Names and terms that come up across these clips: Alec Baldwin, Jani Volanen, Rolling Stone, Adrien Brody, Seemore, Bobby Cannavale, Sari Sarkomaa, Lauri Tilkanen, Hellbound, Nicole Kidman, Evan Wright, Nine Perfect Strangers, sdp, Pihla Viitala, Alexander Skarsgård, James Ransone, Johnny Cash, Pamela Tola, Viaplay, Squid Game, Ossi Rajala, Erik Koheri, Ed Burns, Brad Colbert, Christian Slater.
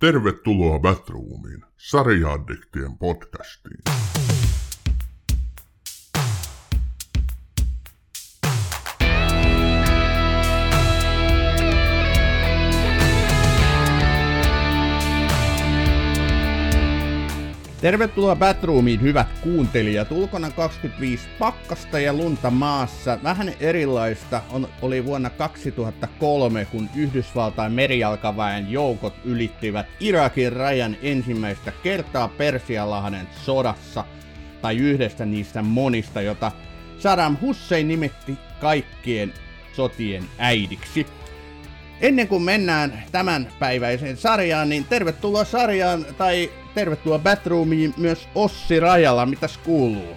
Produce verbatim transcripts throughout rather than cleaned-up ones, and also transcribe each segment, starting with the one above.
Tervetuloa Batroomiin, sarja-addiktien podcastiin. Tervetuloa Batroomiin, hyvät kuuntelijat. Ulkona kaksikymmentäviisi pakkasta ja lunta maassa. Vähän erilaista on, oli vuonna kaksituhattakolme, kun Yhdysvaltain merijalkaväen joukot ylittivät Irakin rajan ensimmäistä kertaa Persialahden sodassa, tai yhdestä niistä monista, jota Saddam Hussein nimetti kaikkien sotien äidiksi. Ennen kuin mennään tämänpäiväiseen sarjaan, niin tervetuloa sarjaan tai tervetuloa Batroomiin myös Ossi Rajala. Mitäs kuuluu?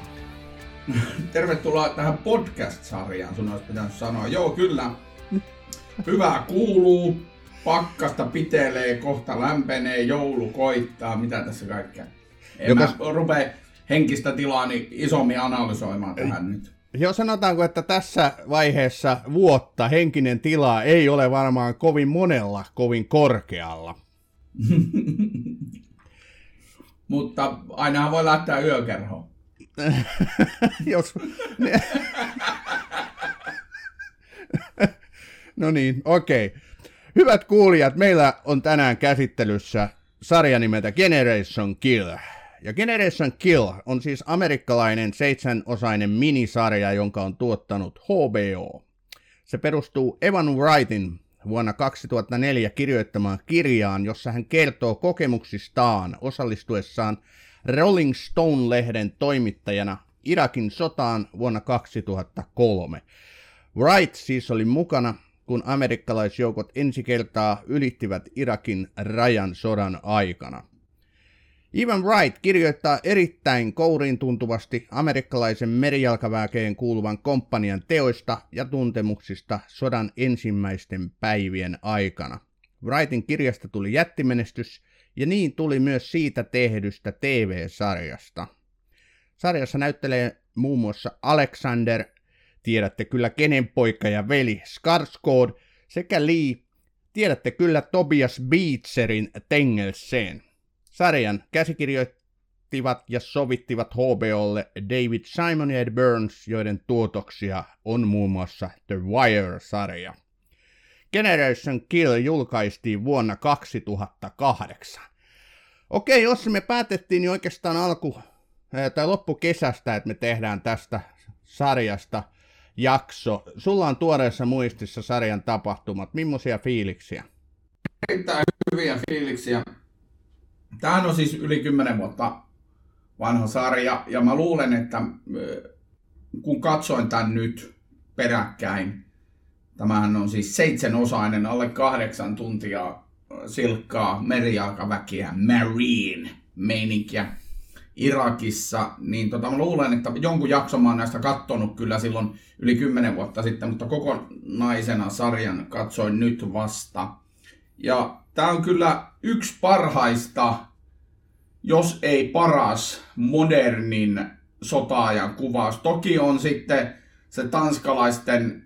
Tervetuloa tähän podcast-sarjaan, sun olisi pitänyt sanoa. Joo, kyllä. Hyvää kuuluu. Pakkasta pitelee, kohta lämpenee, joulu koittaa. Mitä tässä kaikkea? En Jokas... mä rupea henkistä tilaani isommin analysoimaan tähän nyt. Joo, sanotaanko, että tässä vaiheessa vuotta henkinen tila ei ole varmaan kovin monella kovin korkealla. Mutta ainahan voi lähteä yökerhoon. Jos... No niin, okei. Okay. Hyvät kuulijat, meillä on tänään käsittelyssä sarja nimeltä Generation Kill. Ja Generation Kill on siis amerikkalainen seitsemänosainen minisarja, jonka on tuottanut H B O. Se perustuu Evan Wrightin vuonna kaksituhattaneljä kirjoittamaan kirjaan, jossa hän kertoo kokemuksistaan osallistuessaan Rolling Stone-lehden toimittajana Irakin sotaan vuonna kaksituhattakolme. Wright siis oli mukana, kun amerikkalaisjoukot ensi kertaa ylittivät Irakin rajan sodan aikana. Evan Wright kirjoittaa erittäin kouriin tuntuvasti amerikkalaisen merijalkaväkeen kuuluvan komppanian teoista ja tuntemuksista sodan ensimmäisten päivien aikana. Wrightin kirjasta tuli jättimenestys, ja niin tuli myös siitä tehdystä T V-sarjasta. Sarjassa näyttelee muun muassa Alexander, tiedätte kyllä kenen poika ja veli, Skarsgård, sekä Lee, tiedätte kyllä Tobias Beechierin Tengelseen. Sarjan käsikirjoittivat ja sovittivat H B O:lle David Simon ja Ed Burns, joiden tuotoksia on muun muassa The Wire-sarja. Generation Kill julkaistiin vuonna kaksituhattakahdeksan. Okei, jos me päätettiin niin oikeastaan alku- tai loppukesästä, että me tehdään tästä sarjasta jakso. Sulla on tuoreessa muistissa sarjan tapahtumat. Millaisia fiiliksiä? Erittäin hyviä fiiliksiä. Tämähän on siis yli kymmenen vuotta vanha sarja, ja mä luulen, että kun katsoin tämän nyt peräkkäin, tämähän on siis seitsemänosainen, alle kahdeksan tuntia silkkaa merijalkaväkiä, marine-meininkiä Irakissa, niin tota, mä luulen, että jonkun jakson mä oon näistä kattonut kyllä silloin yli kymmenen vuotta sitten, mutta kokonaisena sarjan katsoin nyt vasta. Ja tämä on kyllä yksi parhaista, jos ei paras, modernin sotaajan kuvaus. Toki on sitten se tanskalaisten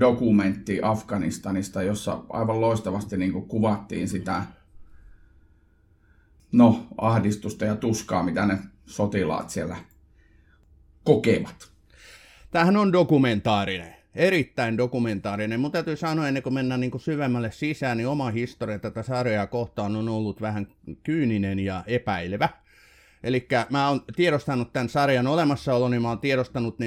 dokumentti Afganistanista, jossa aivan loistavasti niin kuin kuvattiin sitä no, ahdistusta ja tuskaa, mitä ne sotilaat siellä kokevat. Tämähän on dokumentaarinen. Erittäin dokumentaarinen, mutta täytyy sanoa, ennen kuin mennään niin kuin syvemmälle sisään, niin oma historia tätä sarjaa kohtaan on ollut vähän kyyninen ja epäilevä. Eli mä oon tiedostanut tämän sarjan olemassaolon, niin mä oon tiedostanut ne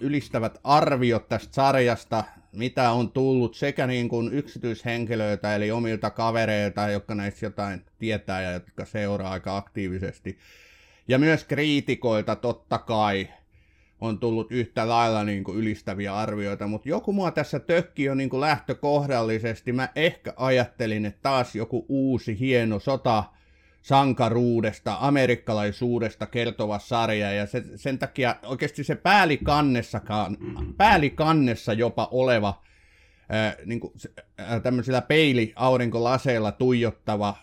ylistävät arviot tästä sarjasta, mitä on tullut sekä niin kuin yksityishenkilöiltä, eli omilta kavereilta, jotka näistä jotain tietää ja jotka seuraa aika aktiivisesti, ja myös kriitikoilta totta kai. On tullut yhtä lailla niin kuin ylistäviä arvioita, mutta joku mua tässä tökki jo niin kuin lähtökohdallisesti. Mä ehkä ajattelin, että taas joku uusi hieno sota sankaruudesta, amerikkalaisuudesta kertova sarja, ja se, sen takia oikeasti se päällikannessakaan, päällikannessa jopa oleva ää, niin kuin, ää, tämmöisillä peiliaurinkolaseilla tuijottava,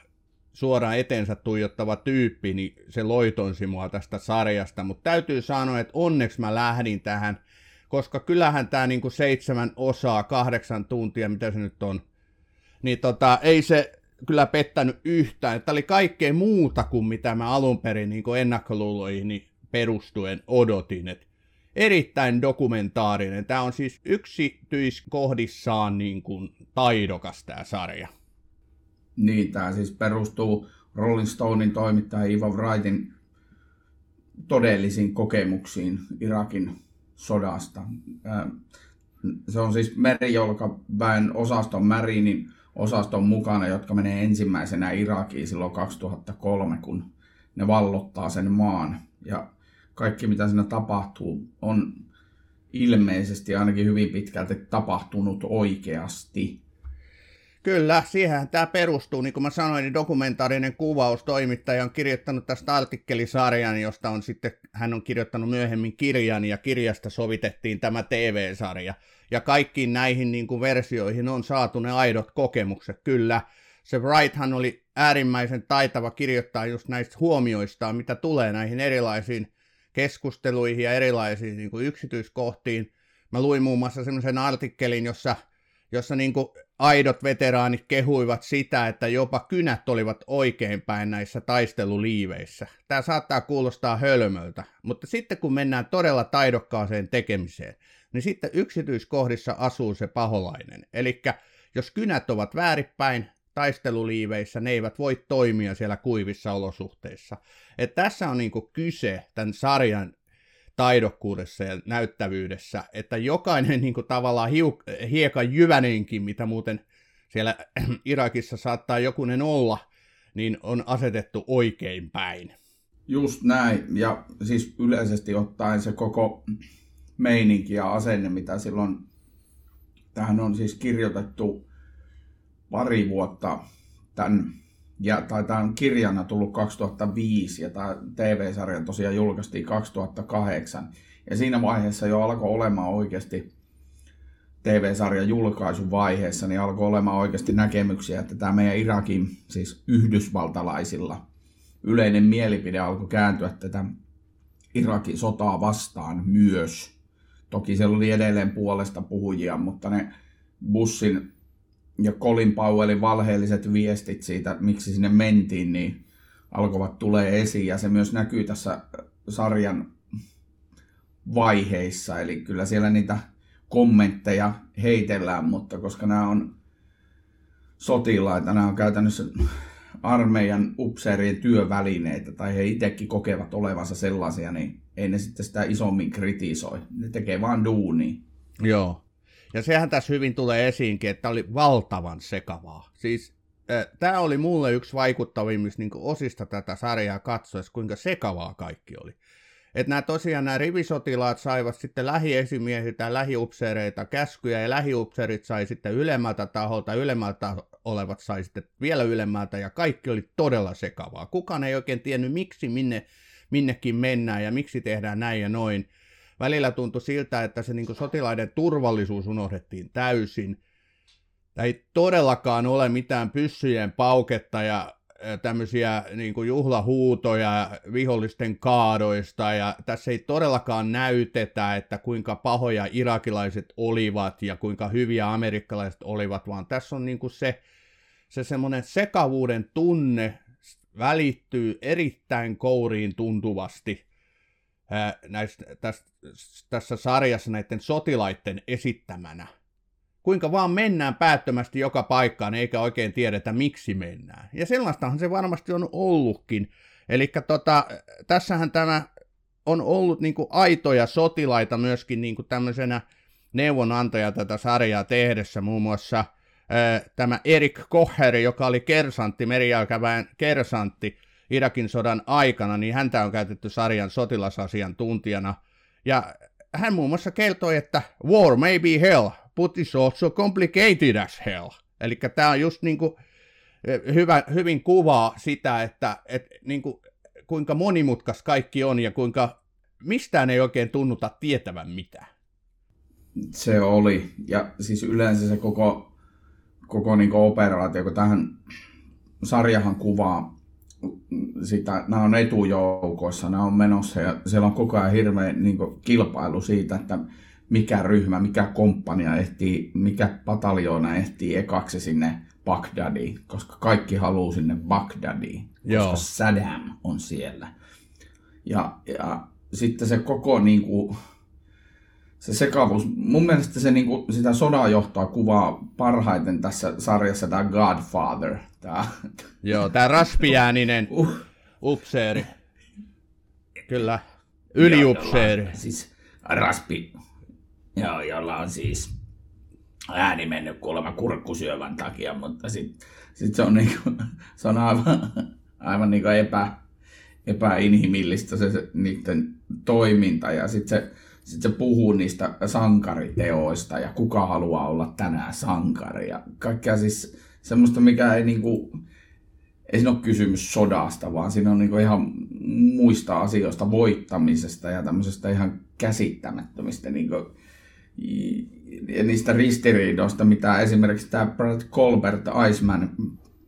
suoraan eteensä tuijottava tyyppi, niin se loitonsi mua tästä sarjasta, mutta täytyy sanoa, että onneksi mä lähdin tähän, koska kyllähän tämä niinku seitsemän osaa, kahdeksan tuntia, mitä se nyt on, niin tota, ei se kyllä pettänyt yhtään. Tämä oli kaikkea muuta kuin mitä mä alun perin niin kuin ennakkoluuloihin perustuen odotin. Et erittäin dokumentaarinen. Tämä on siis yksityiskohdissaan niin kuin taidokas tämä sarja. Niin, tämä siis perustuu Rolling Stonein toimittaja Evan Wrightin todellisiin kokemuksiin Irakin sodasta. Se on siis merijolkaväen osaston, Marinin osaston mukana, jotka menee ensimmäisenä Irakiin silloin kaksituhattakolme, kun ne vallottaa sen maan. Ja kaikki mitä siinä tapahtuu on ilmeisesti ainakin hyvin pitkälti tapahtunut oikeasti. Kyllä, siihen tämä perustuu. Niin kuin mä sanoin, niin dokumentaarinen kuvaus. Toimittaja on kirjoittanut tästä artikkelisarjan, josta on sitten, hän on kirjoittanut myöhemmin kirjan, ja kirjasta sovitettiin tämä T V-sarja. Ja kaikkiin näihin niin kuin versioihin on saatu ne aidot kokemukset, kyllä. Se Wrighthan oli äärimmäisen taitava kirjoittaa just näistä huomioistaan, mitä tulee näihin erilaisiin keskusteluihin ja erilaisiin niin kuin yksityiskohtiin. Mä luin muun muassa semmoisen artikkelin, jossa... jossa niin kuin aidot veteraanit kehuivat sitä, että jopa kynät olivat oikeinpäin näissä taisteluliiveissä. Tämä saattaa kuulostaa hölmöltä, mutta sitten kun mennään todella taidokkaaseen tekemiseen, niin sitten yksityiskohdissa asuu se paholainen. Eli jos kynät ovat väärinpäin taisteluliiveissä, ne eivät voi toimia siellä kuivissa olosuhteissa. Et tässä on niin kuin kyse tämän sarjan taidokkuudessa ja näyttävyydessä, että jokainen niin kuin tavallaan hiuk- hiekan jyvänenkin, mitä muuten siellä Irakissa saattaa jokunen olla, niin on asetettu oikein päin. Just näin, ja siis yleisesti ottaen se koko meininki ja asenne, mitä silloin, tähän on siis kirjoitettu pari vuotta tämän, ja, tai tämä on kirjana tullut kaksituhattaviisi ja tämä T V-sarja tosiaan julkaistiin kaksituhattakahdeksan. Ja siinä vaiheessa jo alkoi olemaan oikeasti, T V-sarjan julkaisuvaiheessa, niin alkoi olemaan oikeasti näkemyksiä, että tämä meidän Irakin, siis yhdysvaltalaisilla, yleinen mielipide alkoi kääntyä tätä Irakin sotaa vastaan myös. Toki siellä oli edelleen puolesta puhujia, mutta ne Bushin ja Colin Powellin valheelliset viestit siitä, miksi sinne mentiin, niin alkoivat tulee esiin. Ja se myös näkyy tässä sarjan vaiheissa. Eli kyllä siellä niitä kommentteja heitellään, mutta koska nämä on sotilaita, nämä on käytännössä armeijan upseerien työvälineitä, tai he itsekin kokevat olevansa sellaisia, niin ei ne sitten sitä isommin kritisoi. Ne tekee vaan duunia. Joo. Ja sehän tässä hyvin tulee esiinkin, että oli valtavan sekavaa. Siis äh, tämä oli mulle yksi vaikuttavimmista niin osista tätä sarjaa katsoessa, kuinka sekavaa kaikki oli. Että nämä tosiaan nämä rivisotilaat saivat sitten lähiesimiesiltä ja lähiupseereita käskyjä, ja lähiupseerit sai sitten ylemmältä taholta, ylemmältä olevat sai sitten vielä ylemmältä, ja kaikki oli todella sekavaa. Kukaan ei oikein tiennyt, miksi minne, minnekin mennään ja miksi tehdään näin ja noin. Välillä tuntui siltä, että se niin kuin sotilaiden turvallisuus unohdettiin täysin. Tämä ei todellakaan ole mitään pyssyjen pauketta ja tämmöisiä niin kuin juhlahuutoja vihollisten kaadoista. Ja tässä ei todellakaan näytetä, että kuinka pahoja irakilaiset olivat ja kuinka hyviä amerikkalaiset olivat, vaan tässä on niin kuin se, se semmoinen sekavuuden tunne välittyy erittäin kouriin tuntuvasti. Näistä, tässä, tässä sarjassa näiden sotilaiden esittämänä. Kuinka vaan mennään päättömästi joka paikkaan, eikä oikein tiedetä, miksi mennään. Ja sellaistahan se varmasti on ollutkin. Eli tota, tässähän tämä on ollut niinku aitoja sotilaita myöskin niinku tämmöisenä neuvonantaja tätä sarjaa tehdessä. Muun muassa ää, tämä Erik Koheri, joka oli kersantti, merijalkaväen kersantti, Irakin sodan aikana, niin häntä on käytetty sarjan sotilasasiantuntijana. Ja hän muun muassa kertoi, että war may be hell, but it's also complicated as hell. Eli tämä on just niin kuin hyvä, hyvin kuvaa sitä, että, että niin kuin, kuinka monimutkas kaikki on ja kuinka mistään ei oikein tunnuta tietävän mitään. Se oli. Ja siis yleensä se koko, koko niin kuin operaatio, kun tähän sarjahan kuvaa sitä, nämä on etujoukoissa, nämä on menossa ja siellä on koko ajan hirveä niin kuin kilpailu siitä, että mikä ryhmä, mikä komppania ehtii, mikä pataljoona ehtii ekaksi sinne Bagdadiin, koska kaikki haluaa sinne Bagdadiin, koska Saddam on siellä. Ja, ja sitten se koko niinku, se sekavuus, mun mielestä se, niinku, sitä sodan johtaa kuvaa parhaiten tässä sarjassa tämä Godfather. Tää. Joo, tämä raspiääninen uh. upseeri. Kyllä, yliupseeri. Siis raspi, joo, jolla on siis ääni mennyt kuulemma kurkkusyövän takia, mutta sitten sit se on, niinku, se on aivan, aivan niinku epä, epäinhimillistä se, se niiden toiminta. Ja sitten se, sit se puhuu niistä sankariteoista ja kuka haluaa olla tänään sankari. Ja kaikkea siis semmoista, mikä ei niinku, ei siinä ole kysymys sodasta, vaan siinä on niinku ihan muista asioista, voittamisesta ja tämmöisestä ihan käsittämättömistä niinku, ja niistä ristiriidoista, mitä esimerkiksi tämä Brad Colbert, Iceman,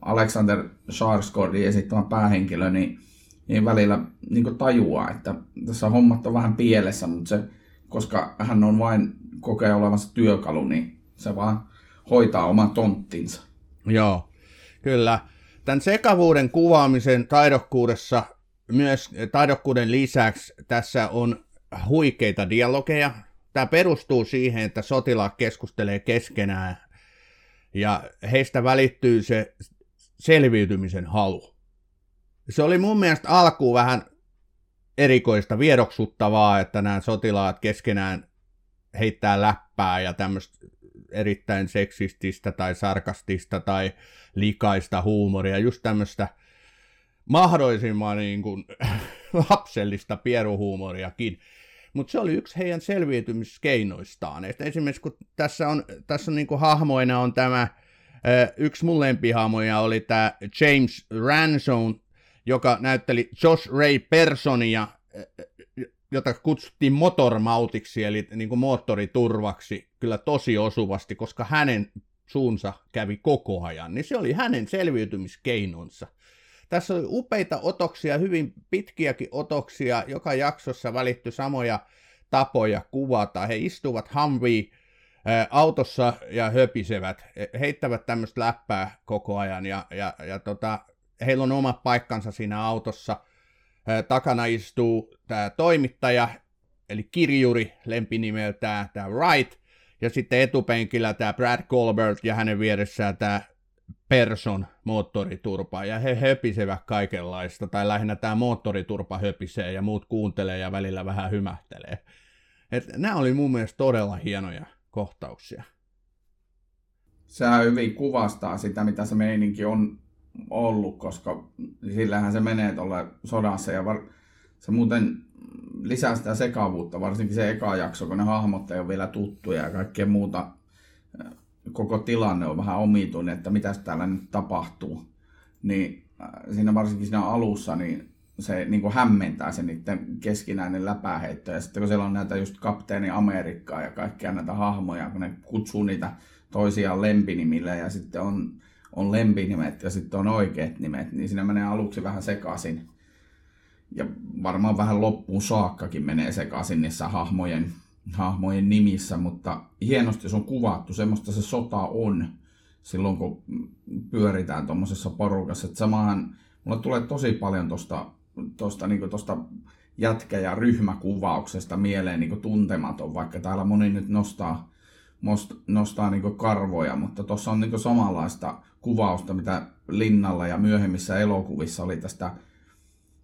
Alexander Skarsgårdin esittämä päähenkilö, niin, niin välillä niin tajuaa, että tässä hommat on vähän pielessä, mutta se, koska hän on vain kokea olevansa työkalu, niin se vaan hoitaa oman tonttinsa. Joo, kyllä. Tämän sekavuuden kuvaamisen taidokkuudessa, myös taidokkuuden lisäksi tässä on huikeita dialogeja. Tämä perustuu siihen, että sotilaat keskustelee keskenään ja heistä välittyy se selviytymisen halu. Se oli mun mielestä alkuun vähän erikoista, vieroksuttavaa, että nämä sotilaat keskenään heittää läppää ja tämmöistä erittäin seksististä tai sarkastista tai likaista huumoria, just tämmöistä mahdollisimman niin kuin lapsellista pieruhuumoriakin. Mutta se oli yksi heidän selviytymiskeinoistaan. Et esimerkiksi kun tässä on, tässä on niinku hahmoina on tämä, yksi mun lempihahmoja oli tämä James Ransone, joka näytteli Josh Ray Personia, jota kutsuttiin motormautiksi, eli niinku moottoriturvaksi, kyllä tosi osuvasti, koska hänen suunsa kävi koko ajan, niin se oli hänen selviytymiskeinonsa. Tässä oli upeita otoksia, hyvin pitkiäkin otoksia, joka jaksossa välittyi samoja tapoja kuvata. He istuvat Humvee autossa ja höpisevät, heittävät tämmöistä läppää koko ajan ja, ja, ja tota, heillä on oma paikkansa siinä autossa. Takana istuu tämä toimittaja, eli kirjuri lempinimeltään, tämä Wright, ja sitten etupenkillä tämä Brad Colbert ja hänen vieressään tämä Person moottoriturpaa, ja he höpisevät kaikenlaista, tai lähinnä tämä moottoriturpa höpisee, ja muut kuuntelee ja välillä vähän hymähtelee. Et nämä oli mun mielestä todella hienoja kohtauksia. Sehän hyvin kuvastaa sitä, mitä se meininki on ollut, koska sillähän se menee tuolla sodassa, ja var... se muuten lisää sitä sekavuutta, varsinkin se eka jakso, kun ne hahmot ei ole vielä tuttuja ja kaikkea muuta. Koko tilanne on vähän omituinen, että mitäs täällä nyt tapahtuu, niin siinä varsinkin siinä alussa niin se niin kuin hämmentää se niiden keskinäinen läpäheitto. Ja sitten kun siellä on näitä just Kapteeni Amerikkaa ja kaikkia näitä hahmoja, kun ne kutsuu niitä toisiaan lempinimillä ja sitten on, on lempinimet ja sitten on oikeat nimet, niin siinä menee aluksi vähän sekaisin. Ja varmaan vähän loppuun saakkakin menee sekaisin niissä hahmojen hahmojen nimissä, mutta hienosti se on kuvattu. Semmoista se sota on silloin, kun pyöritään tuommoisessa porukassa. Että samahan mulle tulee tosi paljon tuosta tosta, niin tosta jätkä- ja ryhmäkuvauksesta mieleen niin tuntematon, vaikka täällä moni nyt nostaa, most, nostaa niin karvoja, mutta tuossa on niin samanlaista kuvausta, mitä Linnalla ja myöhemmissä elokuvissa oli tästä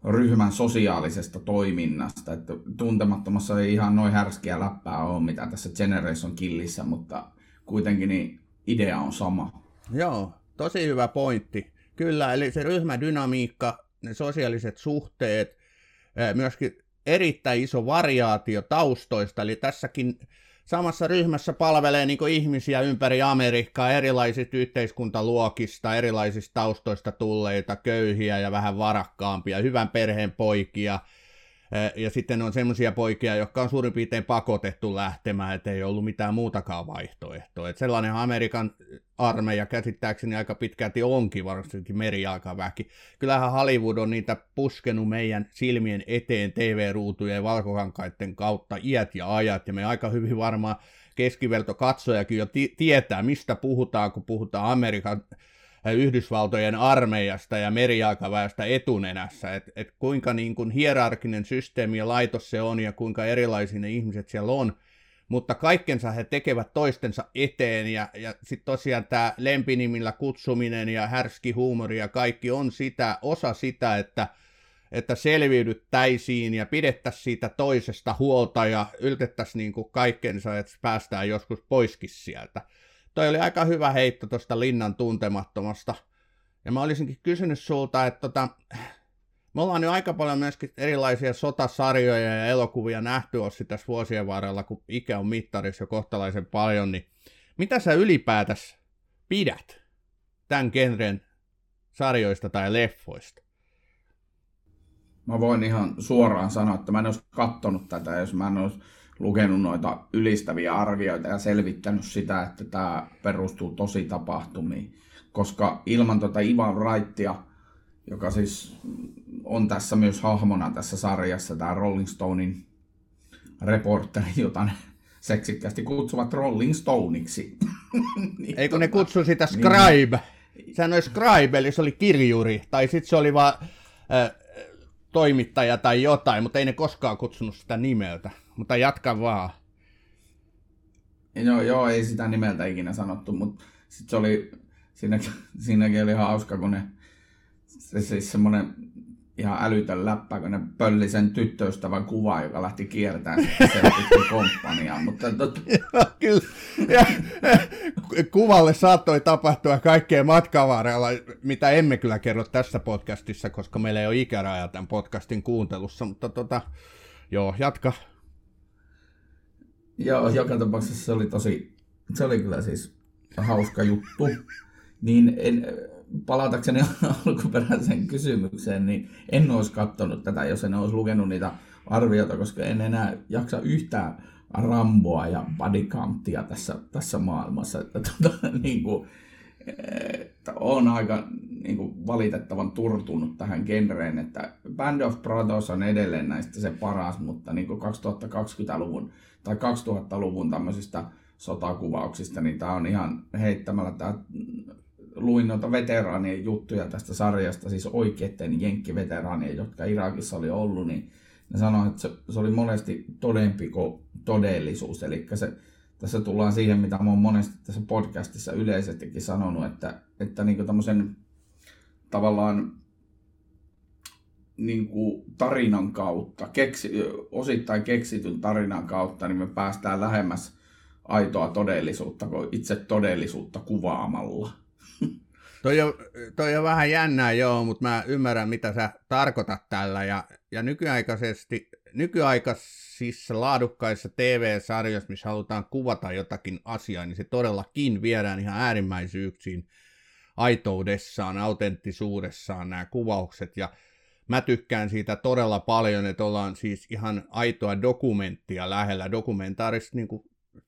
ryhmän sosiaalisesta toiminnasta, että Tuntemattomassa ei ihan noin härskiä läppää ole, mitä tässä Generation Killissä, mutta kuitenkin niin idea on sama. Joo, tosi hyvä pointti. Kyllä, eli se ryhmädynamiikka, ne sosiaaliset suhteet, myöskin erittäin iso variaatio taustoista, eli tässäkin samassa ryhmässä palvelee niin kuin ihmisiä ympäri Amerikkaa, erilaisista yhteiskuntaluokista, erilaisista taustoista tulleita, köyhiä ja vähän varakkaampia, hyvän perheen poikia. Ja sitten on semmoisia poikia, jotka on suurin piirtein pakotettu lähtemään, ettei ollut mitään muutakaan vaihtoehtoa. Et sellainen Amerikan armeija käsittääkseni aika pitkälti onkin, varsinkin merijalkaväki. Kyllähän Hollywood on niitä puskenut meidän silmien eteen T V-ruutujen ja valkokankaiden kautta iät ja ajat, ja me aika hyvin varmaan keskiverto katsojakin jo t- tietää, mistä puhutaan, kun puhutaan Amerikan Yhdysvaltojen armeijasta ja merijalkaväestä etunenässä, että et kuinka niin kuin hierarkinen systeemi ja laitos se on ja kuinka erilaisia ne ihmiset siellä on, mutta kaikkensa he tekevät toistensa eteen ja, ja sitten tosiaan tämä lempinimillä kutsuminen ja härski huumori ja kaikki on sitä, osa sitä, että että selviydyttäisiin ja pidettäisiin siitä toisesta huolta ja yltettäisiin niin kuin kaikkensa, että päästään joskus poiskin sieltä. Toi oli aika hyvä heitto tuosta Linnan tuntemattomasta. Ja mä olisinkin kysynyt sulta, että tota, me ollaan jo aika paljon myöskin erilaisia sotasarjoja ja elokuvia nähty Ossi tässä vuosien varrella, kun ikä on mittarissa jo kohtalaisen paljon, niin mitä sä ylipäätänsä pidät tämän genren sarjoista tai leffoista? Mä voin ihan suoraan sanoa, että mä en olisi katsonut tätä, jos mä en olisi lukenut noita ylistäviä arvioita ja selvittänyt sitä, että tämä perustuu tosi tapahtumiin. Koska ilman tuota Evan Wrightia, joka siis on tässä myös hahmona tässä sarjassa, tämä Rolling Stonein reporteri, jota ne seksikkäästi kutsuvat Rolling Stoneiksi. niin Eikö ne kutsu sitä Scribe? Niin. Sehän oli Scribe, eli se oli kirjuri, tai sitten se oli vaan... Äh, toimittaja tai jotain, mutta ei ne koskaan kutsunut sitä nimeltä. Mutta jatka vaan. Joo, joo ei sitä nimeltä ikinä sanottu, mutta sit se oli, siinäkin, siinäkin oli hauska, kun ne, se siis semmoinen ihan älytön läppä, kun ne pölli sen tyttöystävän kuvaa, joka lähti kiertämään sitten komppaniaan. Mutta tot... joo, kyllä. Ja, kuvalle saattoi tapahtua kaikkea matkan varrella, mitä emme kyllä kerro tässä podcastissa, koska meillä ei ole ikäraja tämän podcastin kuuntelussa, mutta tota, joo, jatka. Joo, joka tapauksessa se oli tosi, se oli kyllä siis hauska juttu, niin en... Palatakseni alkuperäiseen kysymykseen, niin en olisi katsonut tätä, jos en olisi lukenut niitä arvioita, koska en enää jaksa yhtään Ramboa ja bodycamptia tässä, tässä maailmassa. Että tuota, niin kuin, että olen aika niin kuin valitettavan turtunut tähän genreen, että Band of Brothers on edelleen näistä se paras, mutta niin kuin kaksituhattakaksikymmentäluvun tai kaksituhattaluvun tämmöisistä sotakuvauksista, niin tämä on ihan heittämällä tämä... Luin noita veteraanien juttuja tästä sarjasta, siis oikeiden jenkkiveteraanien, jotka Irakissa oli ollut, niin ne sanoivat, että se, se oli monesti todempi kuin todellisuus. Eli se, tässä tullaan siihen, mitä olen monesti tässä podcastissa yleisestikin sanonut, että, että niin kuin tämmöisen tavallaan niin kuin tarinan kautta, keksi, osittain keksityn tarinan kautta, niin me päästään lähemmäs aitoa todellisuutta kuin itse todellisuutta kuvaamalla. Toi on, toi on vähän jännää, joo, mutta mä ymmärrän, mitä sä tarkoitat tällä. Ja, ja nykyaikaisesti, nykyaikaisissa laadukkaissa T V-sarjoissa, missä halutaan kuvata jotakin asiaa, niin se todellakin viedään ihan äärimmäisyyksiin aitoudessaan, autenttisuudessaan nämä kuvaukset. Ja mä tykkään siitä todella paljon, että ollaan siis ihan aitoa dokumenttia lähellä. Dokumentaarista niin kuin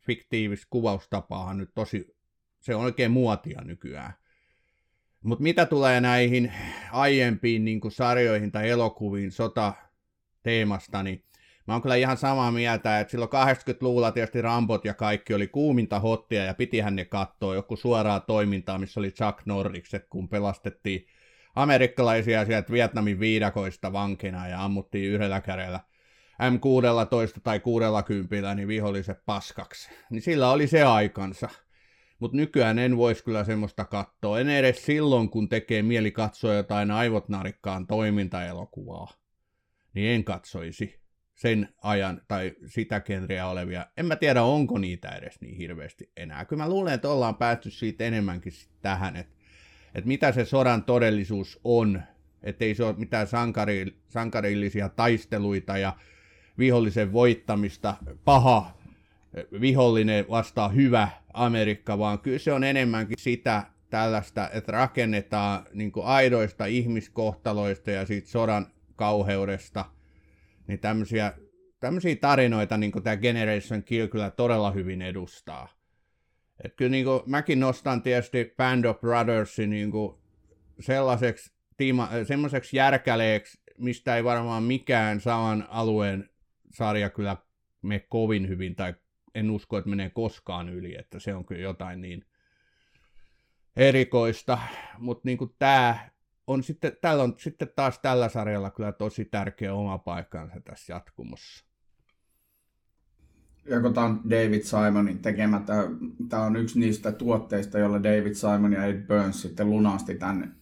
fiktiivistä kuvaustapaahan nyt tosi, se on oikein muotia nykyään. Mutta mitä tulee näihin aiempiin niin kuin sarjoihin tai elokuviin sotateemasta, niin mä oon kyllä ihan samaa mieltä, että silloin kahdeksankymmentäluvulla tietysti Rambot ja kaikki oli kuuminta hottia ja pitihän ne katsoa joku suoraa toimintaa, missä oli Chuck Norrikset, kun pelastettiin amerikkalaisia sieltä Vietnamin viidakoista vankina ja ammuttiin yhdellä kädellä M kuusitoista tai kuusikymmentä niin viholliset paskaksi. Niin sillä oli se aikansa. Mutta nykyään en voisi kyllä semmoista katsoa. En edes silloin, kun tekee mieli katsoa jotain aivot narikkaan toimintaelokuvaa, niin en katsoisi sen ajan tai sitä genreä olevia. En mä tiedä, onko niitä edes niin hirveästi enää. Kyllä mä luulen, että ollaan päästy siitä enemmänkin sit tähän, että et mitä se sodan todellisuus on. Että ei se ole mitään sankari, sankarillisia taisteluita ja vihollisen voittamista, paha vihollinen vastaa hyvä Amerikka, vaan kyllä se on enemmänkin sitä tällaista, että rakennetaan niin kuin aidoista ihmiskohtaloista ja siitä sodan kauheudesta, niin tämmöisiä, tämmöisiä tarinoita niin kuin tämä Generation Kill kyllä todella hyvin edustaa. Että kyllä niin kuin, mäkin nostan tietysti Band of Brothersin niin kuin sellaiseksi, tiima, sellaiseksi järkäleeksi, mistä ei varmaan mikään saman alueen sarja kyllä me kovin hyvin, tai en usko, että menee koskaan yli, että se on kyllä jotain niin erikoista, mutta niin kuin tämä on sitten, täällä on sitten taas tällä sarjalla kyllä tosi tärkeä oma paikkansa tässä jatkumossa. Ja kun tämä on David Simonin tekemä, tämä on yksi niistä tuotteista, joilla David Simon ja Ed Burns sitten lunasti tämän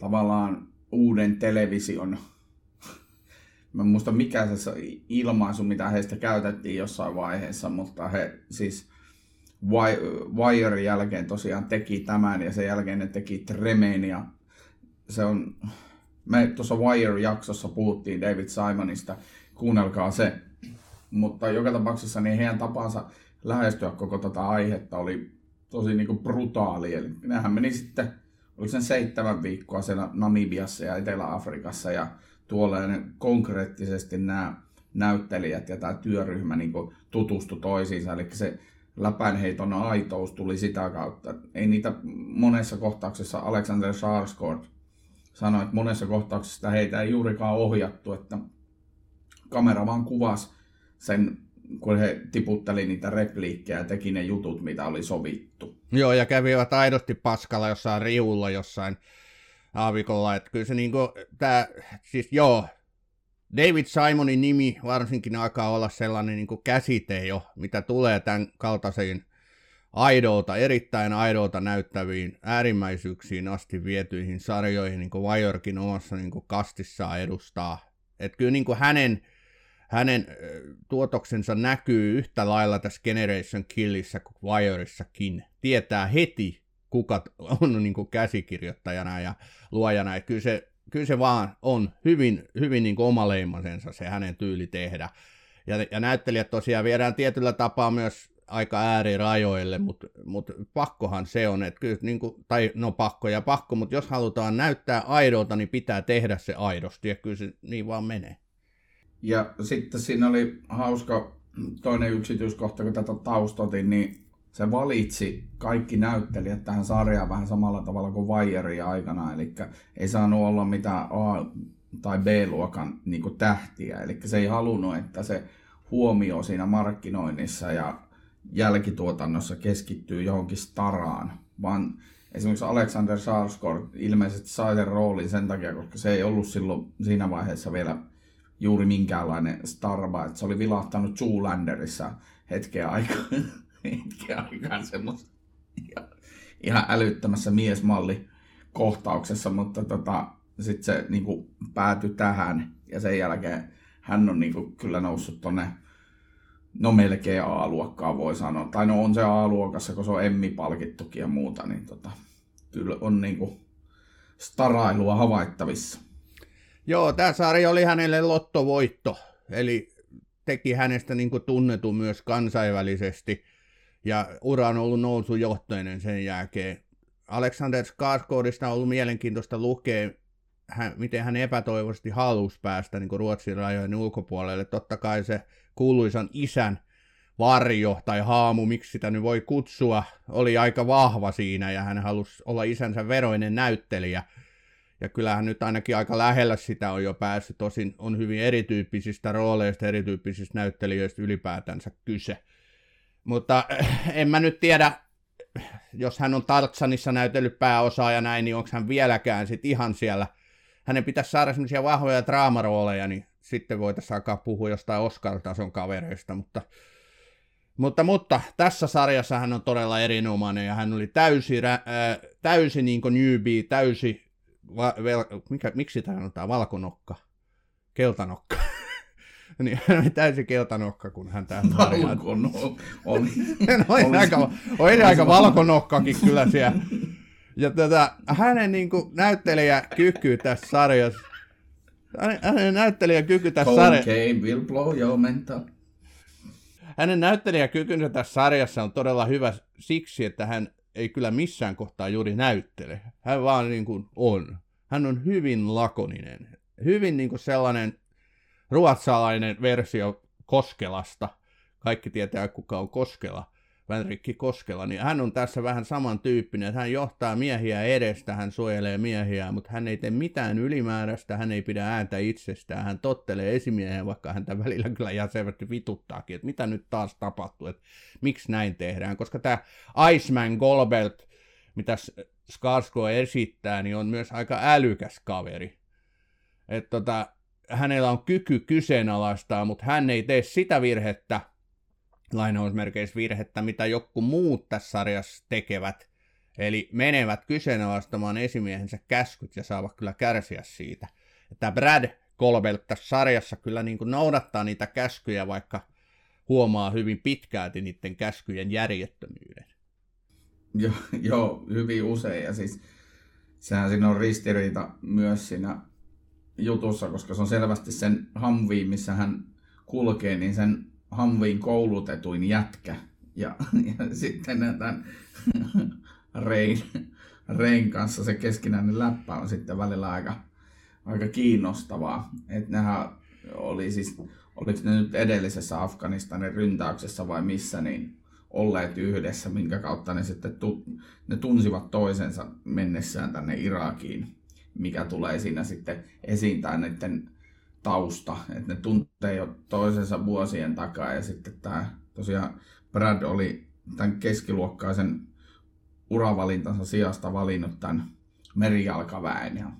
tavallaan uuden television. Mä en muista mikä se ilmaisu, mitä heistä käytettiin jossain vaiheessa, mutta he siis Wiren jälkeen tosiaan teki tämän ja sen jälkeen ne teki Tremainia. Se on, me tuossa Wire-jaksossa puhuttiin David Simonista, kuunnelkaa se. Mutta joka tapauksessa niin heidän tapansa lähestyä koko tätä aihetta oli tosi niin kuin brutaali. Eli nehän meni sitten, oliko sen seitsemän viikkoa siellä Namibiassa ja Etelä-Afrikassa ja tuolla ne konkreettisesti nämä näyttelijät ja tämä työryhmä niin kuin tutustu toisiinsa. Eli se läpänheiton aitous tuli sitä kautta. Ei niitä monessa kohtauksessa, Alexander Skarsgård sanoi, että monessa kohtauksessa heitä ei juurikaan ohjattu, että kamera vaan kuvasi sen, kun he tiputteli niitä repliikkejä ja teki ne jutut, mitä oli sovittu. Joo, ja kävivät aidosti paskalla jossain riulla jossain aavikolla. Että kyllä se niinku, tää, siis joo, David Simonin nimi varsinkin alkaa olla sellainen niinku käsite jo, mitä tulee tämän kaltaisiin aidolta, erittäin aidolta näyttäviin äärimmäisyyksiin asti vietyihin sarjoihin, niin kuin Wirekin omassa niinku kastissaan edustaa. Että kyllä niinku hänen... Hänen tuotoksensa näkyy yhtä lailla tässä Generation Killissä kuin Wireissakin. Tietää heti, kuka on niin kuin käsikirjoittajana ja luojana. Ja kyllä, se, kyllä se vaan on hyvin, hyvin niin kuin omaleimasensa se hänen tyyli tehdä. Ja, ja näyttelijät tosiaan viedään tietyllä tapaa myös aika äärirajoille, mutta, mutta pakkohan se on. Että kyllä, niin kuin, tai no pakko ja pakko, mutta jos halutaan näyttää aidolta, niin pitää tehdä se aidosti. Ja kyllä se niin vaan menee. Ja sitten siinä oli hauska toinen yksityiskohta, kun tätä taustotin, niin se valitsi kaikki näyttelijät tähän sarjaan vähän samalla tavalla kuin Wirein aikana. Eli ei saanut olla mitään A- tai B-luokan niin kuin tähtiä. Eli se ei halunnut, että se huomio siinä markkinoinnissa ja jälkituotannossa keskittyy johonkin staraan. Vaan esimerkiksi Alexander Skarsgård ilmeisesti sai sen roolin sen takia, koska se ei ollut silloin siinä vaiheessa vielä juuri minkäänlainen starva, että se oli vilahtanut Zoolanderissa hetkeä aikaan, hetkeä aikaan semmoisessa ihan älyttömässä miesmallikohtauksessa, mutta tota, sitten se niinku päätyi tähän ja sen jälkeen hän on niinku kyllä noussut tonne, no melkein A-luokkaa voi sanoa, tai no on se A-luokassa, kun se on Emmy-palkittukin ja muuta, niin tota, kyllä on niinku starailua havaittavissa. Joo, tämä sarja oli hänelle lottovoitto, eli teki hänestä niin kuin tunnetun myös kansainvälisesti, ja ura on ollut nousujohtoinen sen jälkeen. Alexander Skarsgårdista on ollut mielenkiintoista lukea, hän, miten hän epätoivoisesti halusi päästä niin kuin Ruotsin rajojen ulkopuolelle. Totta kai se kuuluisan isän varjo tai haamu, miksi sitä nyt voi kutsua, oli aika vahva siinä, ja hän halusi olla isänsä veroinen näyttelijä. Ja kyllähän nyt ainakin aika lähellä sitä on jo päässyt, tosin on hyvin erityyppisistä rooleista, erityyppisistä näyttelijöistä ylipäätänsä kyse. Mutta en mä nyt tiedä, jos hän on Tarzanissa näytellyt pääosaa ja näin, niin onko hän vieläkään sit ihan siellä. Hänen pitäisi saada semmoisia vahvoja draamarooleja, niin sitten voitaisiin alkaa puhua jostain Oscar-tason kavereista, mutta... Mutta, mutta tässä sarjassa hän on todella erinomainen ja hän oli täysi, äh, täysi niin kuin newbie, täysi... Va- vel- Mikä, miksi tämä sanotaan? Valkonokka? Keltanokka? Niin, hän oli täysin keltanokka, kun hän tähän tarjaan. Valkonokka. Oli, oli, oli aika, oli aika valkonokkakin kyllä siellä. Ja tätä, hänen niin kuin, näyttelijäkyky tässä sarjassa. Hänen näyttelijäkyky tässä sarjassa. Okay, will blow your mental. Hänen näyttelijäkykynsä tässä sarjassa on todella hyvä siksi, että hän ei kyllä missään kohtaa juuri näyttele. Hän vaan niin kuin on. Hän on hyvin lakoninen. Hyvin niin kuin sellainen ruotsalainen versio Koskelasta. Kaikki tietää, kuka on Koskela. Vänrikki Koskela. Niin hän on tässä vähän samantyyppinen. Hän johtaa miehiä edestä, hän suojelee miehiä, mutta hän ei tee mitään ylimääräistä, hän ei pidä ääntä itsestään. Hän tottelee esimiehen, vaikka häntä välillä kyllä ihan selvästi vituttaakin, että mitä nyt taas tapahtuu, että miksi näin tehdään. Koska tämä Iceman Colbert mitä Skarsgård esittää, niin on myös aika älykäs kaveri. Että tota, hänellä on kyky kyseenalaistaa, mutta hän ei tee sitä virhettä, lainausmerkeissä virhettä, mitä jotkut muut tässä sarjassa tekevät. Eli menevät kyseenalaistamaan esimiehensä käskyt ja saavat kyllä kärsiä siitä. Tämä Brad Colbert tässä sarjassa kyllä niin kuin noudattaa niitä käskyjä, vaikka huomaa hyvin pitkälti niiden käskyjen järjettömyyden. Joo, joo, hyvin usein. Ja siis sehän siinä on ristiriita myös siinä jutussa, koska se on selvästi sen hamviin, missä hän kulkee, niin sen hamviin koulutetuin jätkä. Ja, ja sitten tämän Rein, Rein kanssa se keskinäinen läppä on sitten välillä aika, aika kiinnostavaa. Että nehän oli siis, oliko ne nyt edellisessä Afganistanin ryntäyksessä vai missä, niin olleet yhdessä, minkä kautta ne sitten tu, ne tunsivat toisensa mennessään tänne Irakiin, mikä tulee siinä sitten esiin tai niiden tausta. Että ne tuntee jo toisensa vuosien takaa ja sitten tämä tosiaan Brad oli tämän keskiluokkaisen uravalintansa sijasta valinnut tämän merijalkaväen. Ja,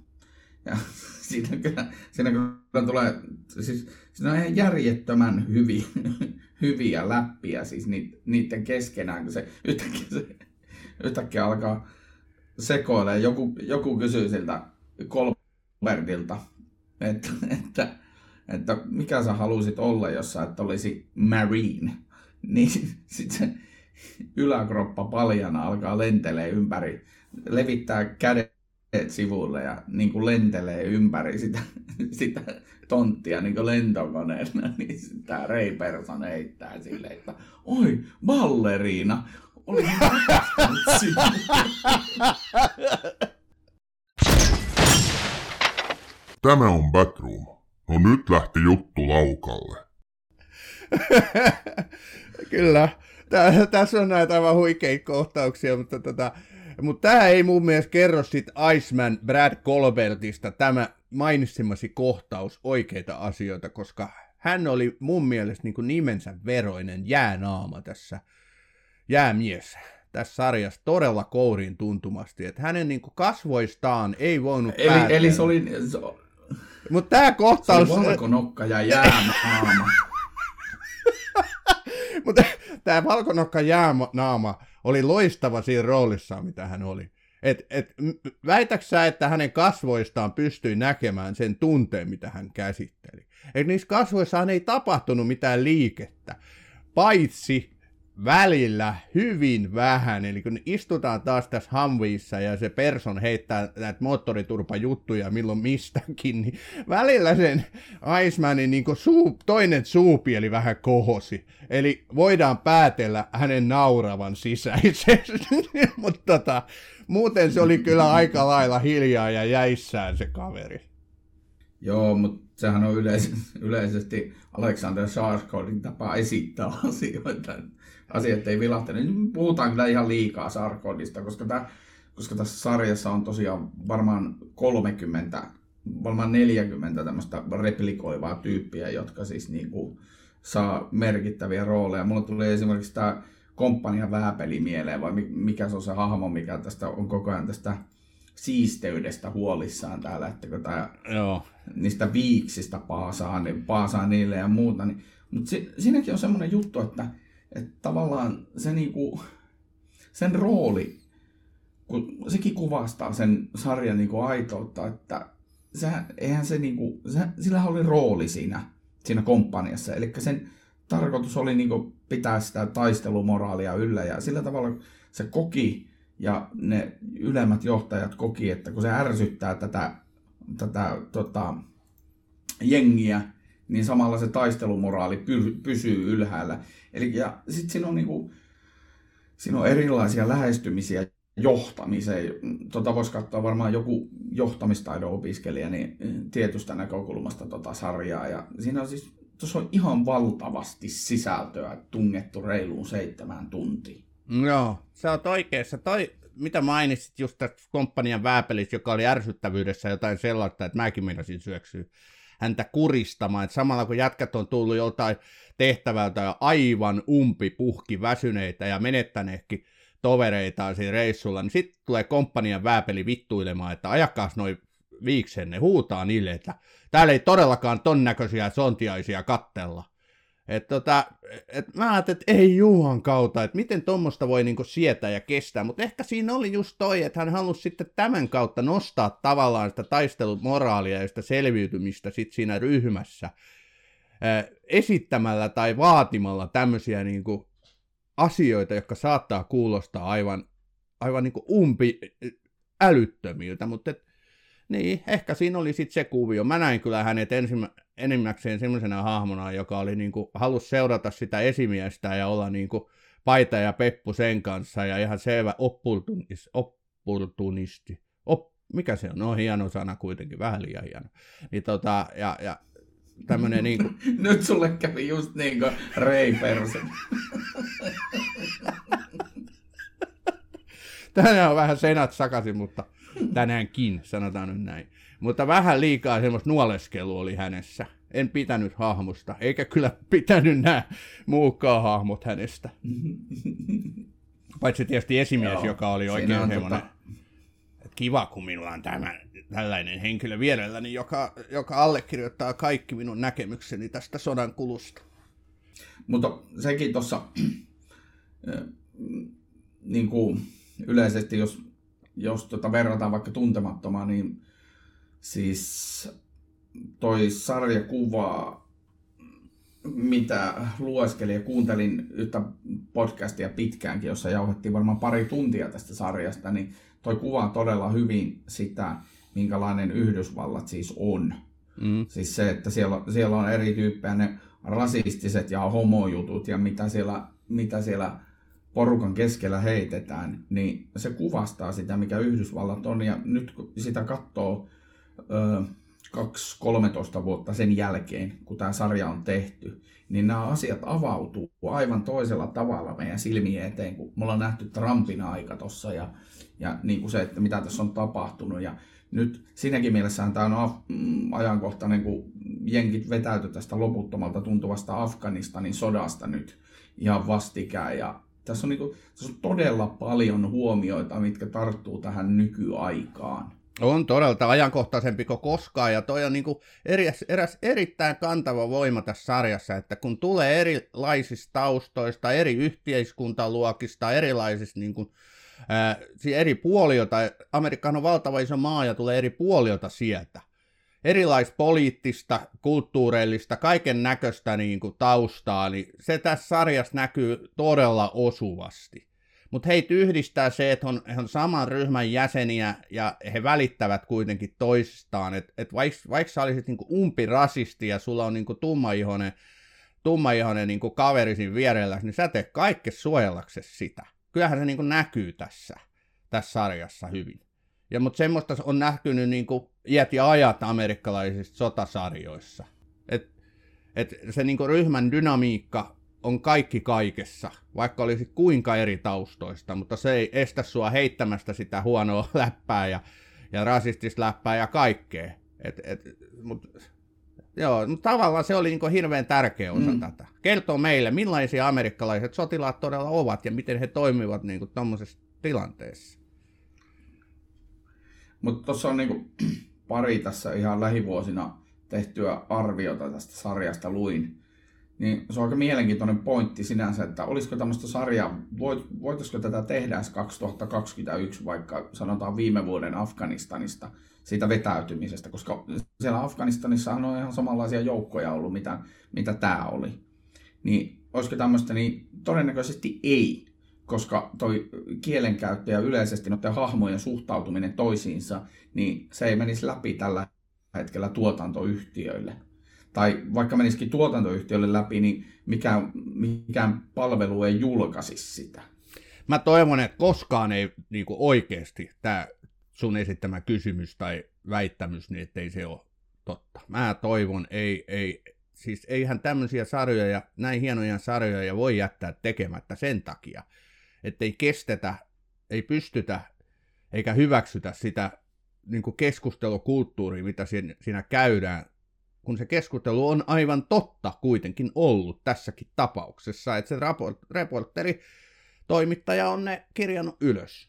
ja siinä, kyllä, siinä kyllä tulee, siis siinä on ihan järjettömän hyviä, hyviä läppiä siis niiden keskenään, kun se yhtäkkiä, se, yhtäkkiä alkaa sekoilla. Joku, joku kysyy siltä Colbertilta, että, että, että mikä sä halusit olla, jos sä et olisi Marine. Niin sitten se yläkroppa paljana alkaa lentelee ympäri, levittää kädet sivuille ja niin kuin lentelee ympäri sitä, sitä tonttia niin kuin lentokoneena. Niin tämä Ray Person heittää silleen, että oi, balleriina! Oli Tämä on Batroom. No nyt lähti juttu laukalle. Kyllä. Tää, tässä on näitä aivan huikeita kohtauksia, mutta tota, mut tämä ei mun mielestä kerro sit Iceman Brad Colbertista tämä mainitsemasi kohtaus oikeita asioita, koska hän oli mun mielestä niin kuin nimensä veroinen jäänaama tässä, jäämies tässä sarjassa todella kouriin tuntumasti, että hänen niin kuin kasvoistaan ei voinut eli, päätellä. Eli se oli... Se... Mutta tämä kohtaus... Se oli valkonokka ja jäänaama. Mutta tämä valkonokka jäänaama oli loistava siinä roolissa, mitä hän oli. Et, et, väitäks sä, että hänen kasvoistaan pystyi näkemään sen tunteen, mitä hän käsitteli? Et niissä kasvoissaan ei tapahtunut mitään liikettä, paitsi välillä hyvin vähän. Eli kun istutaan taas tässä hamviissa ja se Person heittää näitä moottoriturpajuttuja milloin mistäkin, niin välillä sen Icemanin niin suu, toinen suupieli vähän kohosi. Eli voidaan päätellä hänen nauravan sisäisesti, mutta tota, muuten se oli kyllä aika lailla hiljaa ja jäissään se kaveri. Joo, mutta sehän on yleisesti, yleisesti Alexander Skarsgårdin tapa esittää asioita. Asiat ei vilahtaneet. Nyt puhutaan kyllä ihan liikaa Skarsgårdista, koska, tää, koska tässä sarjassa on tosiaan varmaan kolmekymmentä, varmaan neljäkymmentä tämmöistä replikoivaa tyyppiä, jotka siis niinku saa merkittäviä rooleja. Mulla tuli esimerkiksi tämä komppanian vääpeli mieleen, vai mikä se on se hahmo, mikä tästä on koko ajan tästä siisteydestä huolissaan täällä, että kun tää, joo, niistä viiksistä paasaa, niin paasaa niille ja muuta. Niin, mutta si, siinäkin on semmoinen juttu, että että tavallaan se niinku, sen rooli, kun sekin kuvastaa sen sarjan niinku aitoutta, että sehän, eihän se niinku, sehän, sillähän oli rooli siinä, siinä komppaniassa. Eli sen tarkoitus oli niinku pitää sitä taistelumoraalia yllä ja sillä tavalla se koki ja ne ylemmät johtajat koki, että kun se ärsyttää tätä, tätä tota, jengiä, niin samalla se taistelumoraali pysyy ylhäällä. Eli ja sit siinä on niinku siinä on erilaisia lähestymisiä johtamiseen. Tota voisi katsoa varmaan joku johtamistaidon opiskelija niin tietystä näkökulmasta tota sarjaa ja siinä on siis tuossa on ihan valtavasti sisältöä tungettu reiluun seitsemään tuntiin. Joo, sä oot oikeassa. Toi, mitä mainitsit just tästä komppanian vääpelissä, joka oli ärsyttävyydessä jotain sellaista, että mäkin meinasin syöksyä häntä kuristamaan, että samalla kun jätkät on tullut joltain tehtävältä ja aivan umpi puhki väsyneitä ja menettäneetkin tovereitaan siinä reissulla, niin sitten tulee komppanian vääpeli vittuilemaan, että ajakkaas noin viiksenne, huutaa niille, että täällä ei todellakaan ton näköisiä sontiaisia kattella. Että tota, et mä ajattelin, että ei juhan kautta, että miten tommoista voi niinku sietää ja kestää, mutta ehkä siinä oli just toi, että hän halusi sitten tämän kautta nostaa tavallaan sitä taistelumoraalia ja sitä selviytymistä sit siinä ryhmässä esittämällä tai vaatimalla tämmöisiä niinku asioita, jotka saattaa kuulostaa aivan, aivan niinku umpi älyttömiltä, mutta et, niin, ehkä siinä oli sitten se kuvio. Mä näin kyllä hänet ensimmä, enimmäkseen semmoisena hahmona, joka oli niinku, halusi seurata sitä esimiestä ja olla niinku paita ja peppu sen kanssa ja ihan selvä opportunis, opportunisti. Op, mikä se on? No hieno sana kuitenkin, vähän liian hieno. Niin tota, ja, ja tämmönen niinku... Nyt sulle kävi just niinku Ray Person. Tänään on vähän senat sakasi, mutta... Tänäänkin, sanotaan nyt näin. Mutta vähän liikaa semmoista nuoleskelua oli hänessä. En pitänyt hahmosta, eikä kyllä pitänyt nämä muukaan hahmot hänestä. Paitsi tietysti esimies, joo, joka oli oikein semmoinen, tota... kiva kun minulla on tämän, tällainen henkilö vierelläni, joka, joka allekirjoittaa kaikki minun näkemykseni tästä sodan kulusta. Mutta sekin tuossa, niin kuin yleisesti, jos... Jos tota verrataan vaikka Tuntemattomaan, niin siis toi sarjakuva, mitä lueskelin ja kuuntelin yhtä podcastia pitkäänkin, jossa jauhettiin varmaan pari tuntia tästä sarjasta, niin toi kuvaa todella hyvin sitä, minkälainen Yhdysvallat siis on. Mm. Siis se, että siellä, siellä on eri tyyppejä ne rasistiset ja homojutut ja mitä siellä... Mitä siellä porukan keskellä heitetään, niin se kuvastaa sitä, mikä Yhdysvallat on, ja nyt kun sitä katsoo kaksi kolmetoista vuotta sen jälkeen, kun tämä sarja on tehty, niin nämä asiat avautuu aivan toisella tavalla meidän silmiin eteen, kun me ollaan nähty Trumpin aika tuossa, ja, ja niin kuin se, että mitä tässä on tapahtunut, ja nyt siinäkin mielessään tämä on ajankohtainen, kun jenkit vetäytyi tästä loputtomalta tuntuvasta Afganistanin sodasta nyt ihan vastikään, ja Tässä on, niin kuin, tässä on todella paljon huomioita, mitkä tarttuu tähän nykyaikaan. On todella ajankohtaisempi kuin koskaan, ja toi on niin kuin eräs, eräs erittäin kantava voima tässä sarjassa, että kun tulee erilaisista taustoista, eri yhteiskuntaluokista, erilaisista niin kuin, ää, eri puoliota, Amerikka on valtava iso maa ja tulee eri puoliota sieltä, erilaispoliittista, kulttuureellista, kaiken näköistä niin kuin taustaa, niin se tässä sarjassa näkyy todella osuvasti. Mutta heitä yhdistää se, että on, on saman ryhmän jäseniä ja he välittävät kuitenkin toistaan. Et, et vaikka vaik sä olisit niin kuin umpirasisti ja sulla on niin kuin tummaihoinen, tummaihoinen niin kuin kaveri siinä vierellä, niin sä teet kaikki suojellaksesi sitä. Kyllähän se niin kuin näkyy tässä, tässä sarjassa hyvin. Ja mutta semmoista on näkynyt niin kuin iät ja ajat amerikkalaisissa sotasarjoissa. Et, et se niinku ryhmän dynamiikka on kaikki kaikessa, vaikka olisi kuinka eri taustoista, mutta se ei estä sua heittämästä sitä huonoa läppää ja, ja rasistista läppää ja kaikkea. Et, et, mut, joo, mut tavallaan se oli niinku hirveän tärkeä osa mm. tätä. Kertoo meille, millaisia amerikkalaiset sotilaat todella ovat ja miten he toimivat niinku tuommoisessa tilanteessa. Mutta tuossa on niinku pari tässä ihan lähivuosina tehtyä arviota tästä sarjasta luin, niin se on aika mielenkiintoinen pointti sinänsä, että olisiko tämmöistä sarjaa, voitaisiko tätä tehdä kaksituhattakaksikymmentäyksi, vaikka sanotaan viime vuoden Afganistanista, siitä vetäytymisestä, koska siellä Afganistanissa on ihan samanlaisia joukkoja ollut, mitä, mitä tämä oli. Niin olisiko tämmöistä, niin todennäköisesti ei. Koska toi kielenkäyttö ja yleisesti noiden hahmojen suhtautuminen toisiinsa, niin se ei menisi läpi tällä hetkellä tuotantoyhtiöille. Tai vaikka menisikin tuotantoyhtiöille läpi, niin mikään, mikään palvelu ei julkaisisi sitä. Mä toivon, että koskaan ei niin kuin oikeasti tämä sun esittämä kysymys tai väittämys, niin ettei se ole totta. Mä toivon, ei... ei siis eihän tämmöisiä sarjoja, näin hienoja sarjoja voi jättää tekemättä sen takia, ettei kestetä, ei pystytä eikä hyväksytä sitä niin kuin keskustelukulttuuria, mitä siinä käydään, kun se keskustelu on aivan totta kuitenkin ollut tässäkin tapauksessa, että se raportteri toimittaja on ne kirjannut ylös.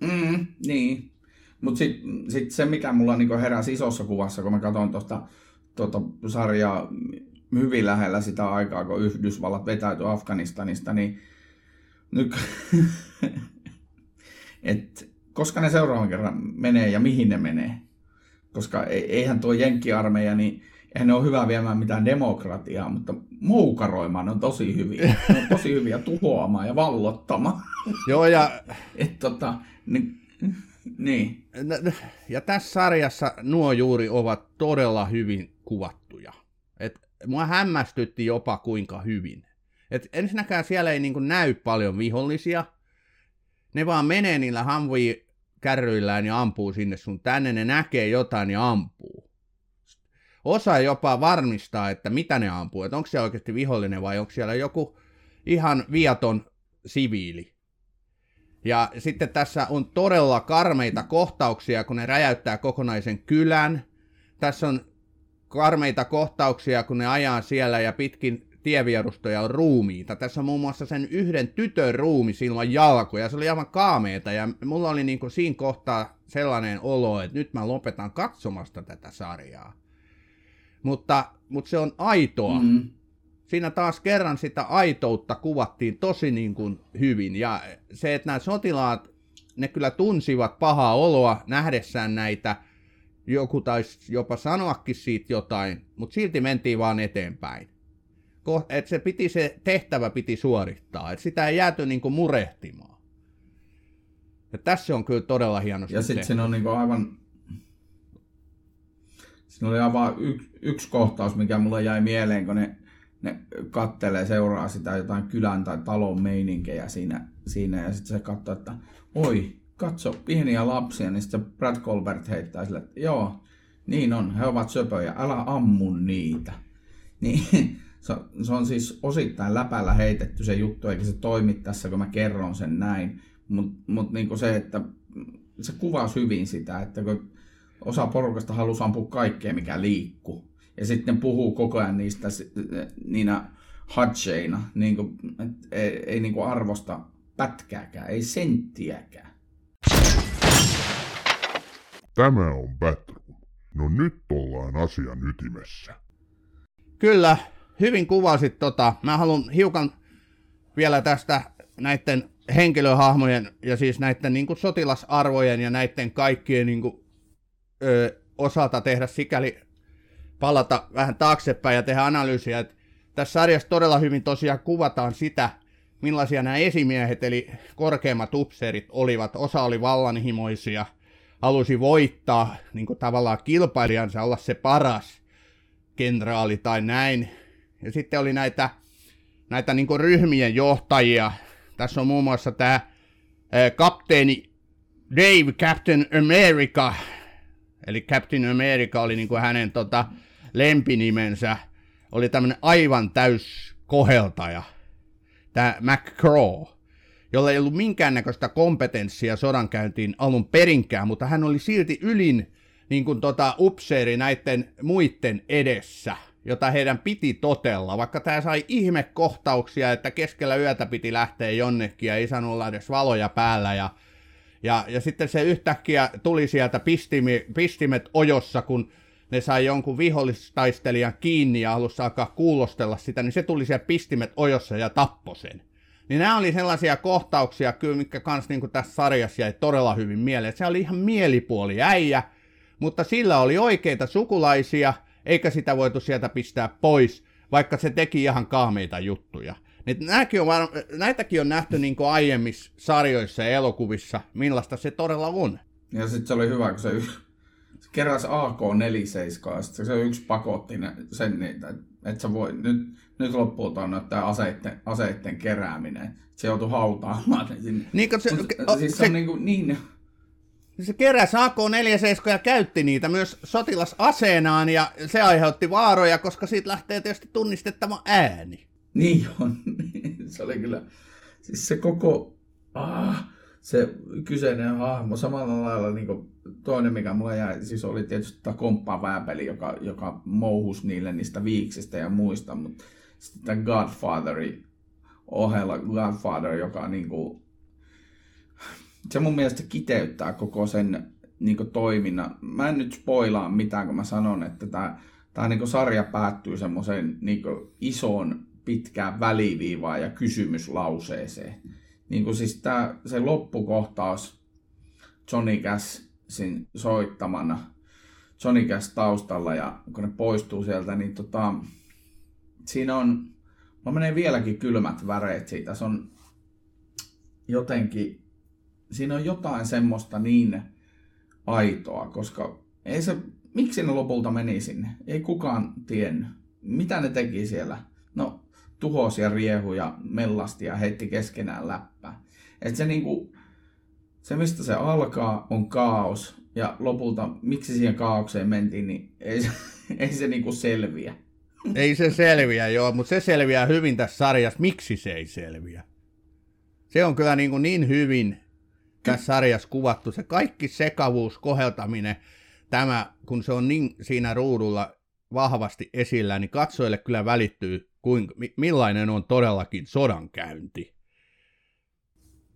Mm, niin, mutta sitten sit se, mikä mulla niinku heräsi isossa kuvassa, kun mä katson tuosta tuota sarjaa hyvin lähellä sitä aikaa, kun Yhdysvallat vetäytyi Afganistanista, niin nyt, et koska ne seuraavan kerran menee ja mihin ne menee, koska eihän tuo jenkkiarmeija, niin eihän ne ole hyvä viemään mitään demokratiaa, mutta moukaroimaan on tosi hyviä. Ne on tosi hyviä tuhoamaan ja vallottamaan. Joo, ja... Et, tota, niin, niin. Ja tässä sarjassa nuo juuri ovat todella hyvin kuvattuja. Et mua hämmästytti jopa kuinka hyvin. Et ensinnäkään siellä ei niinku näy paljon vihollisia. Ne vaan menee niillä hamvikärryillään ja ampuu sinne sun tänne. Ne näkee jotain ja ampuu. Osa jopa varmistaa, että mitä ne ampuu. Että onko siellä oikeasti vihollinen vai onko siellä joku ihan viaton siviili. Ja sitten tässä on todella karmeita kohtauksia, kun ne räjäyttää kokonaisen kylän. Tässä on karmeita kohtauksia, kun ne ajaa siellä ja pitkin tievierustoja on ruumiita. Tässä on muun muassa sen yhden tytön ruumis ilman jalkoja. Se oli aivan kaameeta ja mulla oli niin kuin siinä kohtaa sellainen olo, että nyt mä lopetan katsomasta tätä sarjaa. Mutta, mutta se on aitoa. Mm-hmm. Siinä taas kerran sitä aitoutta kuvattiin tosi niin kuin hyvin. Ja se, että nämä sotilaat, ne kyllä tunsivat pahaa oloa nähdessään näitä. Joku taisi jopa sanoakin siitä jotain, mutta silti mentiin vaan eteenpäin. Että se, piti, se tehtävä piti suorittaa, että sitä ei jääty niinku murehtimaan. Ja tässä on kyllä todella hienosti tehty. Ja sitten siinä on niinku aivan... Siinä oli aivan yksi, yksi kohtaus, mikä mulle jäi mieleen, kun ne, ne kattelee, seuraa sitä jotain kylän tai talon meininkejä siinä, siinä ja sitten se katsoo, että oi, katso, pieniä lapsia, niin sitten Brad Colbert heittää sille, että joo, niin on, he ovat söpöjä, älä ammu niitä. Niin... Se on siis osittain läpällä heitetty se juttu, eikä se toimi tässä, kun mä kerron sen näin. Mutta mut niinku se, että se kuvasi hyvin sitä, että kun osa porukasta halusi ampua kaikkea, mikä liikkuu. Ja sitten puhuu koko ajan niistä niinä hadseina, niinku, että ei, ei niinku arvosta pätkääkään, ei senttiäkään. Tämä on Batroom. No nyt ollaan asian ytimessä. Kyllä. Hyvin kuvasit tota. Mä haluan hiukan vielä tästä näiden henkilöhahmojen ja siis näiden niin kuin sotilasarvojen ja näiden kaikkien niin kuin, ö, osalta tehdä sikäli palata vähän taaksepäin ja tehdä analyysiä. Et tässä sarjassa todella hyvin tosiaan kuvataan sitä, millaisia nämä esimiehet eli korkeimmat upseerit olivat. Osa oli vallanhimoisia, halusi voittaa niin kuin tavallaan kilpailijansa, olla se paras kenraali tai näin. Ja sitten oli näitä, näitä niin kuin ryhmien johtajia. Tässä on muun muassa tämä ää, kapteeni Dave Captain America. Eli Captain America oli niin kuin hänen tota, lempinimensä. Oli tämmöinen aivan täys koheltaja, tämä McCraw, jolla ei ollut minkäännäköistä kompetenssia sodankäyntiin alun perinkään, mutta hän oli silti ylin niin kuin tota, upseeri näiden muiden edessä, jota heidän piti totella, vaikka tämä sai ihmekohtauksia, että keskellä yötä piti lähteä jonnekin ja ei saanut olla edes valoja päällä. Ja, ja, ja sitten se yhtäkkiä tuli sieltä pistimi, pistimet ojossa, kun ne sai jonkun vihollistaistelijan kiinni ja halusi alkaa kuulostella sitä, niin se tuli siellä pistimet ojossa ja tappoi sen. Niin nämä oli sellaisia kohtauksia, kyllä, mitkä kans niin kuin tässä sarjassa jäi todella hyvin mieleen. Se oli ihan mielipuoli äijä, mutta sillä oli oikeita sukulaisia, eikä sitä voitu sieltä pistää pois, vaikka se teki ihan kaameita juttuja. Nämäkin on varm- näitäkin on nähty niin kuin aiemmissa sarjoissa ja elokuvissa, millaista se todella on. Ja sitten se oli hyvä, kun se, y- se keräsi A K neljäkymmentäseitsemän, ja sitten se yksi pakotti sen niitä, että se voi, nyt, nyt lopulta on tämä aseitten, aseitten kerääminen. Se joutui hautaamaan sinne. Niin, se, Mut, siis se, se on niin kuin niin... Se keräsi A K neljäkymmentäseitsemän ja käytti niitä myös sotilasaseenaan, ja se aiheutti vaaroja, koska siitä lähtee tietysti tunnistettava ääni. Niin on. Se oli kyllä... Siis se koko... Ah, se kyseinen hahmo samalla lailla niin kuin toinen, mikä mulla jäi, siis oli tietysti tämä komppaa vääpeli, joka, joka mouhusi niille niistä viiksistä ja muista, mutta sitten tämä Godfatheri ohella Grandfather, joka niinku, se mun mielestä kiteyttää koko sen niinku toiminnan. Mä en nyt spoilaa mitään, kun mä sanon, että tää, tää niinku sarja päättyy semmoiseen niinku isoon pitkään väliviivaan ja kysymyslauseeseen. Niinku siis tää, se loppukohtaus Johnny Cashin soittamana, Johnny Cash taustalla, ja kun ne poistuu sieltä, niin tota, siinä on, mä menee vieläkin kylmät väreet siitä. Se on jotenkin, siinä on jotain semmoista niin aitoa, koska ei se, miksi ne lopulta meni sinne? Ei kukaan tiennyt. Mitä ne teki siellä? No, tuhosi ja riehui ja mellasti ja heitti keskenään läppää. Et se niinku, se mistä se alkaa on kaos, ja lopulta miksi siihen kaaukseen mentiin, niin ei se, ei se niinku selviä. Ei se selviä, joo, mutta se selviää hyvin tässä sarjassa. Miksi se ei selviä? Se on kyllä niin, niin hyvin tässä sarjassa kuvattu. Se kaikki sekavuus, koheltaminen, tämä, kun se on niin siinä ruudulla vahvasti esillä, niin katsojille kyllä välittyy, kuinka, millainen on todellakin sodankäynti.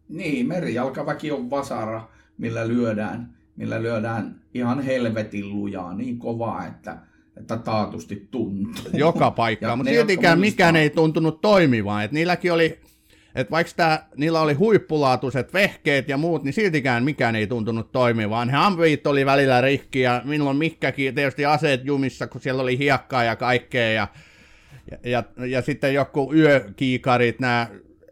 Niin, merijalkaväki on vasara, millä lyödään, millä lyödään ihan helvetin lujaa niin kovaa, että että taatusti tuntuu. Joka paikkaan, mutta siltikään mikään ei tuntunut toimivaan. Et niilläkin oli, että vaikka tää, niillä oli huippulaatuiset vehkeet ja muut, niin siltikään mikään ei tuntunut toimivaan. Ne ampiit oli välillä rikki ja milloin mikäkin, tietysti aseet jumissa, kun siellä oli hiekkaa ja kaikkea. Ja, ja, ja, ja sitten joku yökiikarit, nämä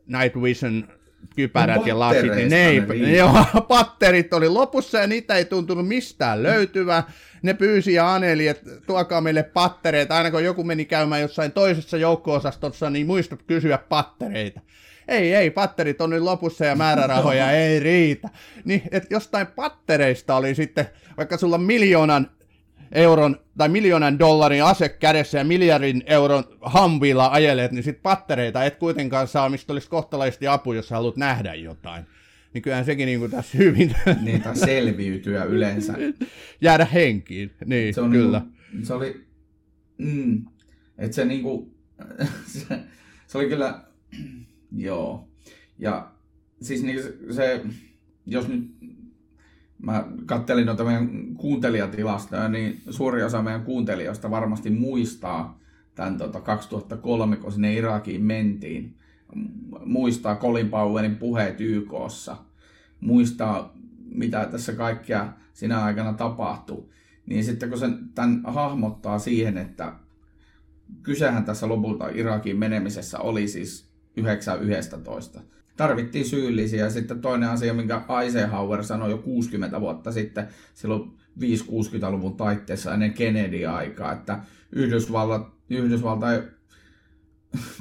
Night Vision kypärät ja lasit, niin ne ei, ne joo, patterit oli lopussa ja niitä ei tuntunut mistään löytyvää. Ne pyysi ja aneli, että tuokaa meille pattereita. Aina kun joku meni käymään jossain toisessa joukko-osastossa, niin muista kysyä pattereita. Ei, ei, patterit on nyt lopussa ja määrärahoja ei riitä. Niin, että jostain pattereista oli sitten, vaikka sulla on miljoonan euron tai miljoonan dollarin ase kädessä ja miljardin euron hamvilla ajelet, niin sit pattereita et kuitenkaan saa, mistä olisi kohtalaisesti apu, jos haluat nähdä jotain. Niin kyllähän sekin niinku tässä hyvin... Niin, tai selviytyä yleensä. Jäädä henkiin, niin, se on kyllä. Niinku, se oli... Mm, että se niinku... se, se oli kyllä... Joo. Ja siis niinku se... Jos nyt... Mä katselin noita meidän kuuntelijatilastoja, niin suuri osa meidän kuuntelijoista varmasti muistaa tämän tota kaksituhattakolme, kun sinne Irakiin mentiin. Muistaa Colin Powellin puheet Y K:ssa. Muistaa, mitä tässä kaikkea sinä aikana tapahtui. Niin sitten kun sen tämän hahmottaa siihen, että kysehän tässä lopulta Irakiin menemisessä oli siis yhdeksän yksitoista. Tarvittiin syyllisiä, ja sitten toinen asia, minkä Eisenhower sanoi jo kuusikymmentä vuotta sitten, silloin viisikymmentä-kuusikymmentäluvun taitteessa ennen Kennedy-aikaa, että Yhdysvalta, Yhdysvaltain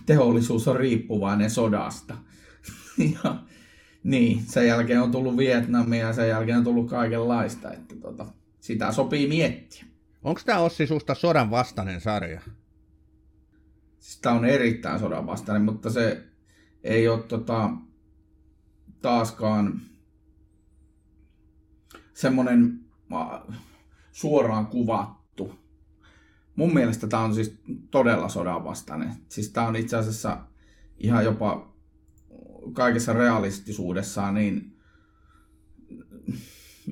teollisuus on riippuvainen sodasta. Ja, niin, sen jälkeen on tullut Vietnamia ja sen jälkeen on tullut kaikenlaista, että tota, sitä sopii miettiä. Onko tämä Ossi susta sodan vastainen sarja? Siis tämä on erittäin sodan vastainen, mutta se... Ei ole tota, taaskaan semmoinen suoraan kuvattu. Mun mielestä tämä on siis todella sodanvastainen. Siis tämä on itse asiassa ihan jopa kaikessa realistisuudessaan niin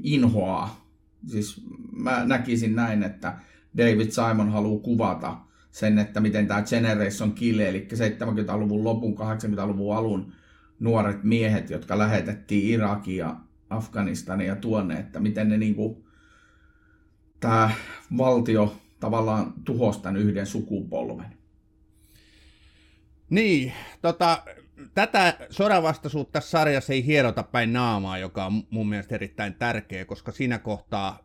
inhoaa. Siis mä näkisin näin, että David Simon haluaa kuvata sen, että miten tämä Generation Kill, eli seitsemänkymmentäluvun lopun, kahdeksankymmentäluvun alun nuoret miehet, jotka lähetettiin Irakiin ja Afganistaniin ja tuonne, että miten ne niinku, tämä valtio tavallaan tuhosi tämän yhden sukupolven. Niin, tota, tätä sodanvastaisuutta tässä sarjassa ei hierota päin naamaa, joka on mun mielestä erittäin tärkeä, koska siinä kohtaa,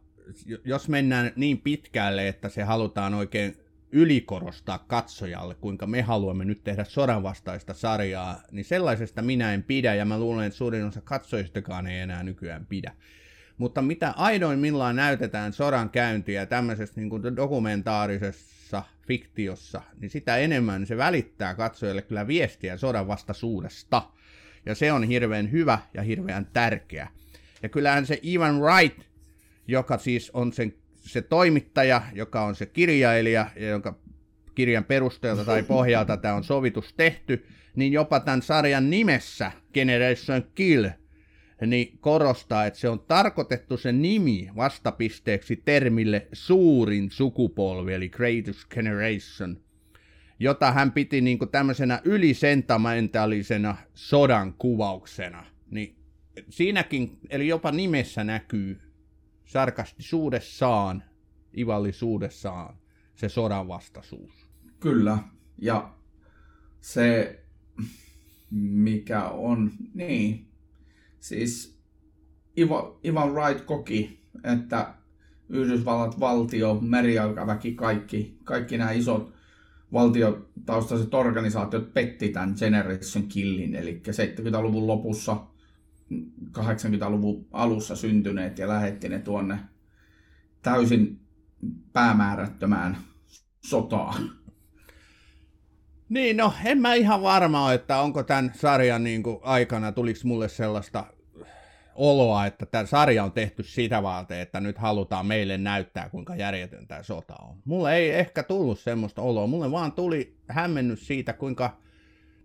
jos mennään niin pitkälle, että se halutaan oikein ylikorostaa katsojalle, kuinka me haluamme nyt tehdä sodanvastaista sarjaa, niin sellaisesta minä en pidä, ja mä luulen, että suurin osa katsojistakaan ei enää nykyään pidä. Mutta mitä aidoimmillaan näytetään sodan käyntiä tämmöisessä niin kuin dokumentaarisessa fiktiossa, niin sitä enemmän se välittää katsojille kyllä viestiä sodanvastaisuudesta. Ja se on hirveän hyvä ja hirveän tärkeä. Ja kyllähän se Evan Wright, joka siis on sen se toimittaja, joka on se kirjailija ja jonka kirjan perusteelta tai pohjalta tämä on sovitus tehty, niin jopa tämän sarjan nimessä Generation Kill niin korostaa, että se on tarkoitettu se nimi vastapisteeksi termille suurin sukupolvi, eli Greatest Generation, jota hän piti niin kuin tämmöisenä ylisentamentalisena sodan kuvauksena. Niin siinäkin, eli jopa nimessä näkyy sarkastisuudessaan, ivallisuudessaan se sodan vastaisuus. Kyllä, ja se mikä on, niin, siis Evan Wright koki, että Yhdysvallat, valtio, merijalkaväki, kaikki, kaikki nämä isot valtiotaustaiset organisaatiot petti tämän Generation Killin, eli seitsemänkymmentäluvun lopussa, kahdeksankymmentäluvun alussa syntyneet ja lähetti ne tuonne täysin päämäärättömään sotaan. Niin, no en mä ihan varma, että onko tämän sarjan niin kuin aikana, tuliko mulle sellaista oloa, että tämä sarja on tehty sitä varten, että nyt halutaan meille näyttää, kuinka järjetön tämä sota on. Mulle ei ehkä tullut semmoista oloa, mulle vaan tuli hämmennys siitä, kuinka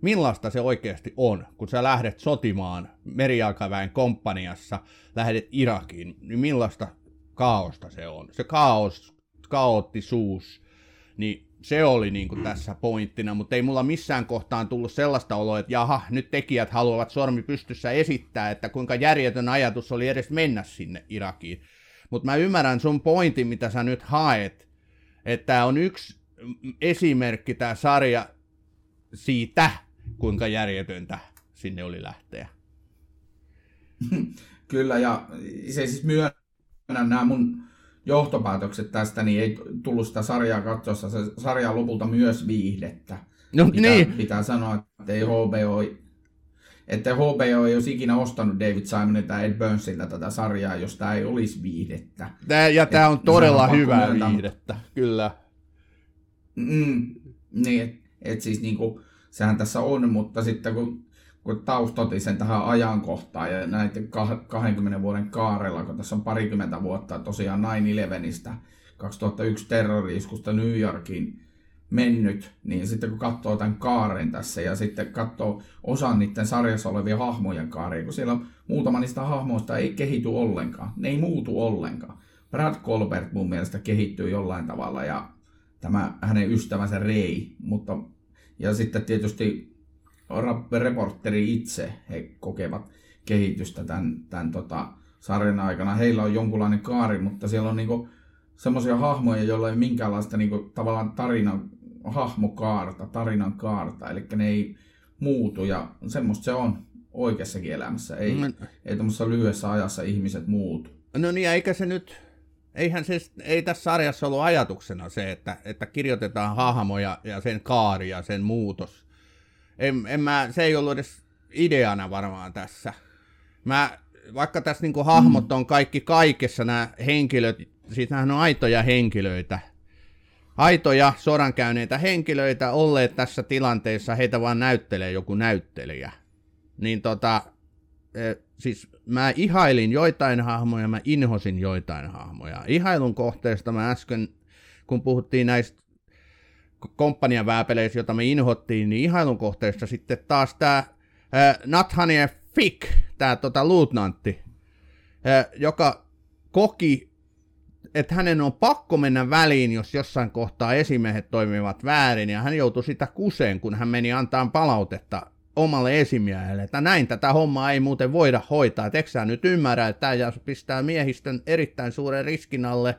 millaista se oikeasti on, kun sä lähdet sotimaan merijalkaväen komppaniassa, lähdet Irakiin, niin millaista kaaosta se on. Se kaos, kaoottisuus, niin se oli niin kuin tässä pointtina, mutta ei mulla missään kohtaan tullut sellaista oloa, että jaha, nyt tekijät haluavat sormi pystyssä esittää, että kuinka järjetön ajatus oli edes mennä sinne Irakiin. Mutta mä ymmärrän sun pointin, mitä sä nyt haet, että tää on yksi esimerkki tää sarja siitä, kuinka järjetöntä sinne oli lähteä. Kyllä, ja se siis myönnän nämä mun johtopäätökset tästä, niin ei tullut sitä sarjaa katsossa. Se sarja lopulta myös viihdettä. No, pitää, niin. pitää sanoa, että ei H B O, että H B O ei olisi ikinä ostanut David Simonilta ja Ed Burnsilta tätä sarjaa, jos tämä ei olisi viihdettä. Tää, ja tämä on todella hyvää viihdettä, kyllä. Mm, niin, että et siis niinku, sehän tässä on, mutta sitten kun, kun taustotin sen tähän ajankohtaan ja näiden kahdenkymmenen vuoden kaarella, kun tässä on parikymmentä vuotta tosiaan nine elevenistä, kaksituhattayksi terrori-iskusta New Yorkiin mennyt, niin sitten kun katsoo tämän kaaren tässä ja sitten katsoo osan niiden sarjassa olevia hahmojen kaaria, kun siellä muutama niistä hahmoista ei kehity ollenkaan, ne ei muutu ollenkaan. Brad Colbert mun mielestä kehittyy jollain tavalla ja tämä hänen ystävänsä Ray, mutta ja sitten tietysti reporteri itse, he kokevat kehitystä tämän, tämän tota, sarjan aikana. Heillä on jonkunlainen kaari, mutta siellä on niinku semmoisia hahmoja, joilla ei ole minkäänlaista niinku, tavallaan tarinan hahmokaarta, tarinan kaarta, eli ne ei muutu ja semmoista se on oikeassakin elämässä. Ei, mm. ei tuommoisessa lyhyessä ajassa ihmiset muutu. No niin, eikä se nyt... Eihän se, ei tässä sarjassa ollut ajatuksena se, että, että kirjoitetaan hahmoja ja sen kaari ja sen muutos. En, en mä, se ei ollut edes ideana varmaan tässä. Mä, vaikka tässä niinku hahmot on kaikki kaikessa, nämä henkilöt, siitähän on aitoja henkilöitä. Aitoja sodankäyneitä henkilöitä olleet tässä tilanteessa, heitä vaan näyttelee joku näyttelijä. Niin tota... Siis mä ihailin joitain hahmoja, mä inhosin joitain hahmoja. Ihailun kohteesta mä äsken, kun puhuttiin näistä komppanian vääpeleistä, joita me inhottiin, niin ihailun kohteesta sitten taas tää äh, Nathaniel Fick, tää tota luutnantti, äh, joka koki, että hänen on pakko mennä väliin, jos jossain kohtaa esimiehet toimivat väärin, ja hän joutui sitä kuseen, kun hän meni antamaan palautetta omalle esimiehelle, että näin tätä hommaa ei muuten voida hoitaa, että eikö sä nyt ymmärrä, että tämä pistää miehistön erittäin suuren riskin alle,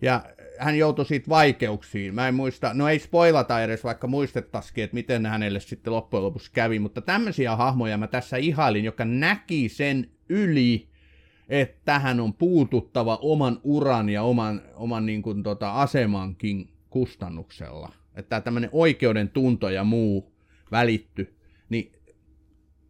ja hän joutui siitä vaikeuksiin. Mä en muista, no ei spoilata edes, vaikka muistettaisiin, että miten hänelle sitten loppujen lopuksi kävi, mutta tämmöisiä hahmoja mä tässä ihailin, joka näki sen yli, että tähän on puututtava oman uran ja oman, oman niin kuin tota asemankin kustannuksella. Että tämmöinen oikeuden tunto ja muu välitty. Niin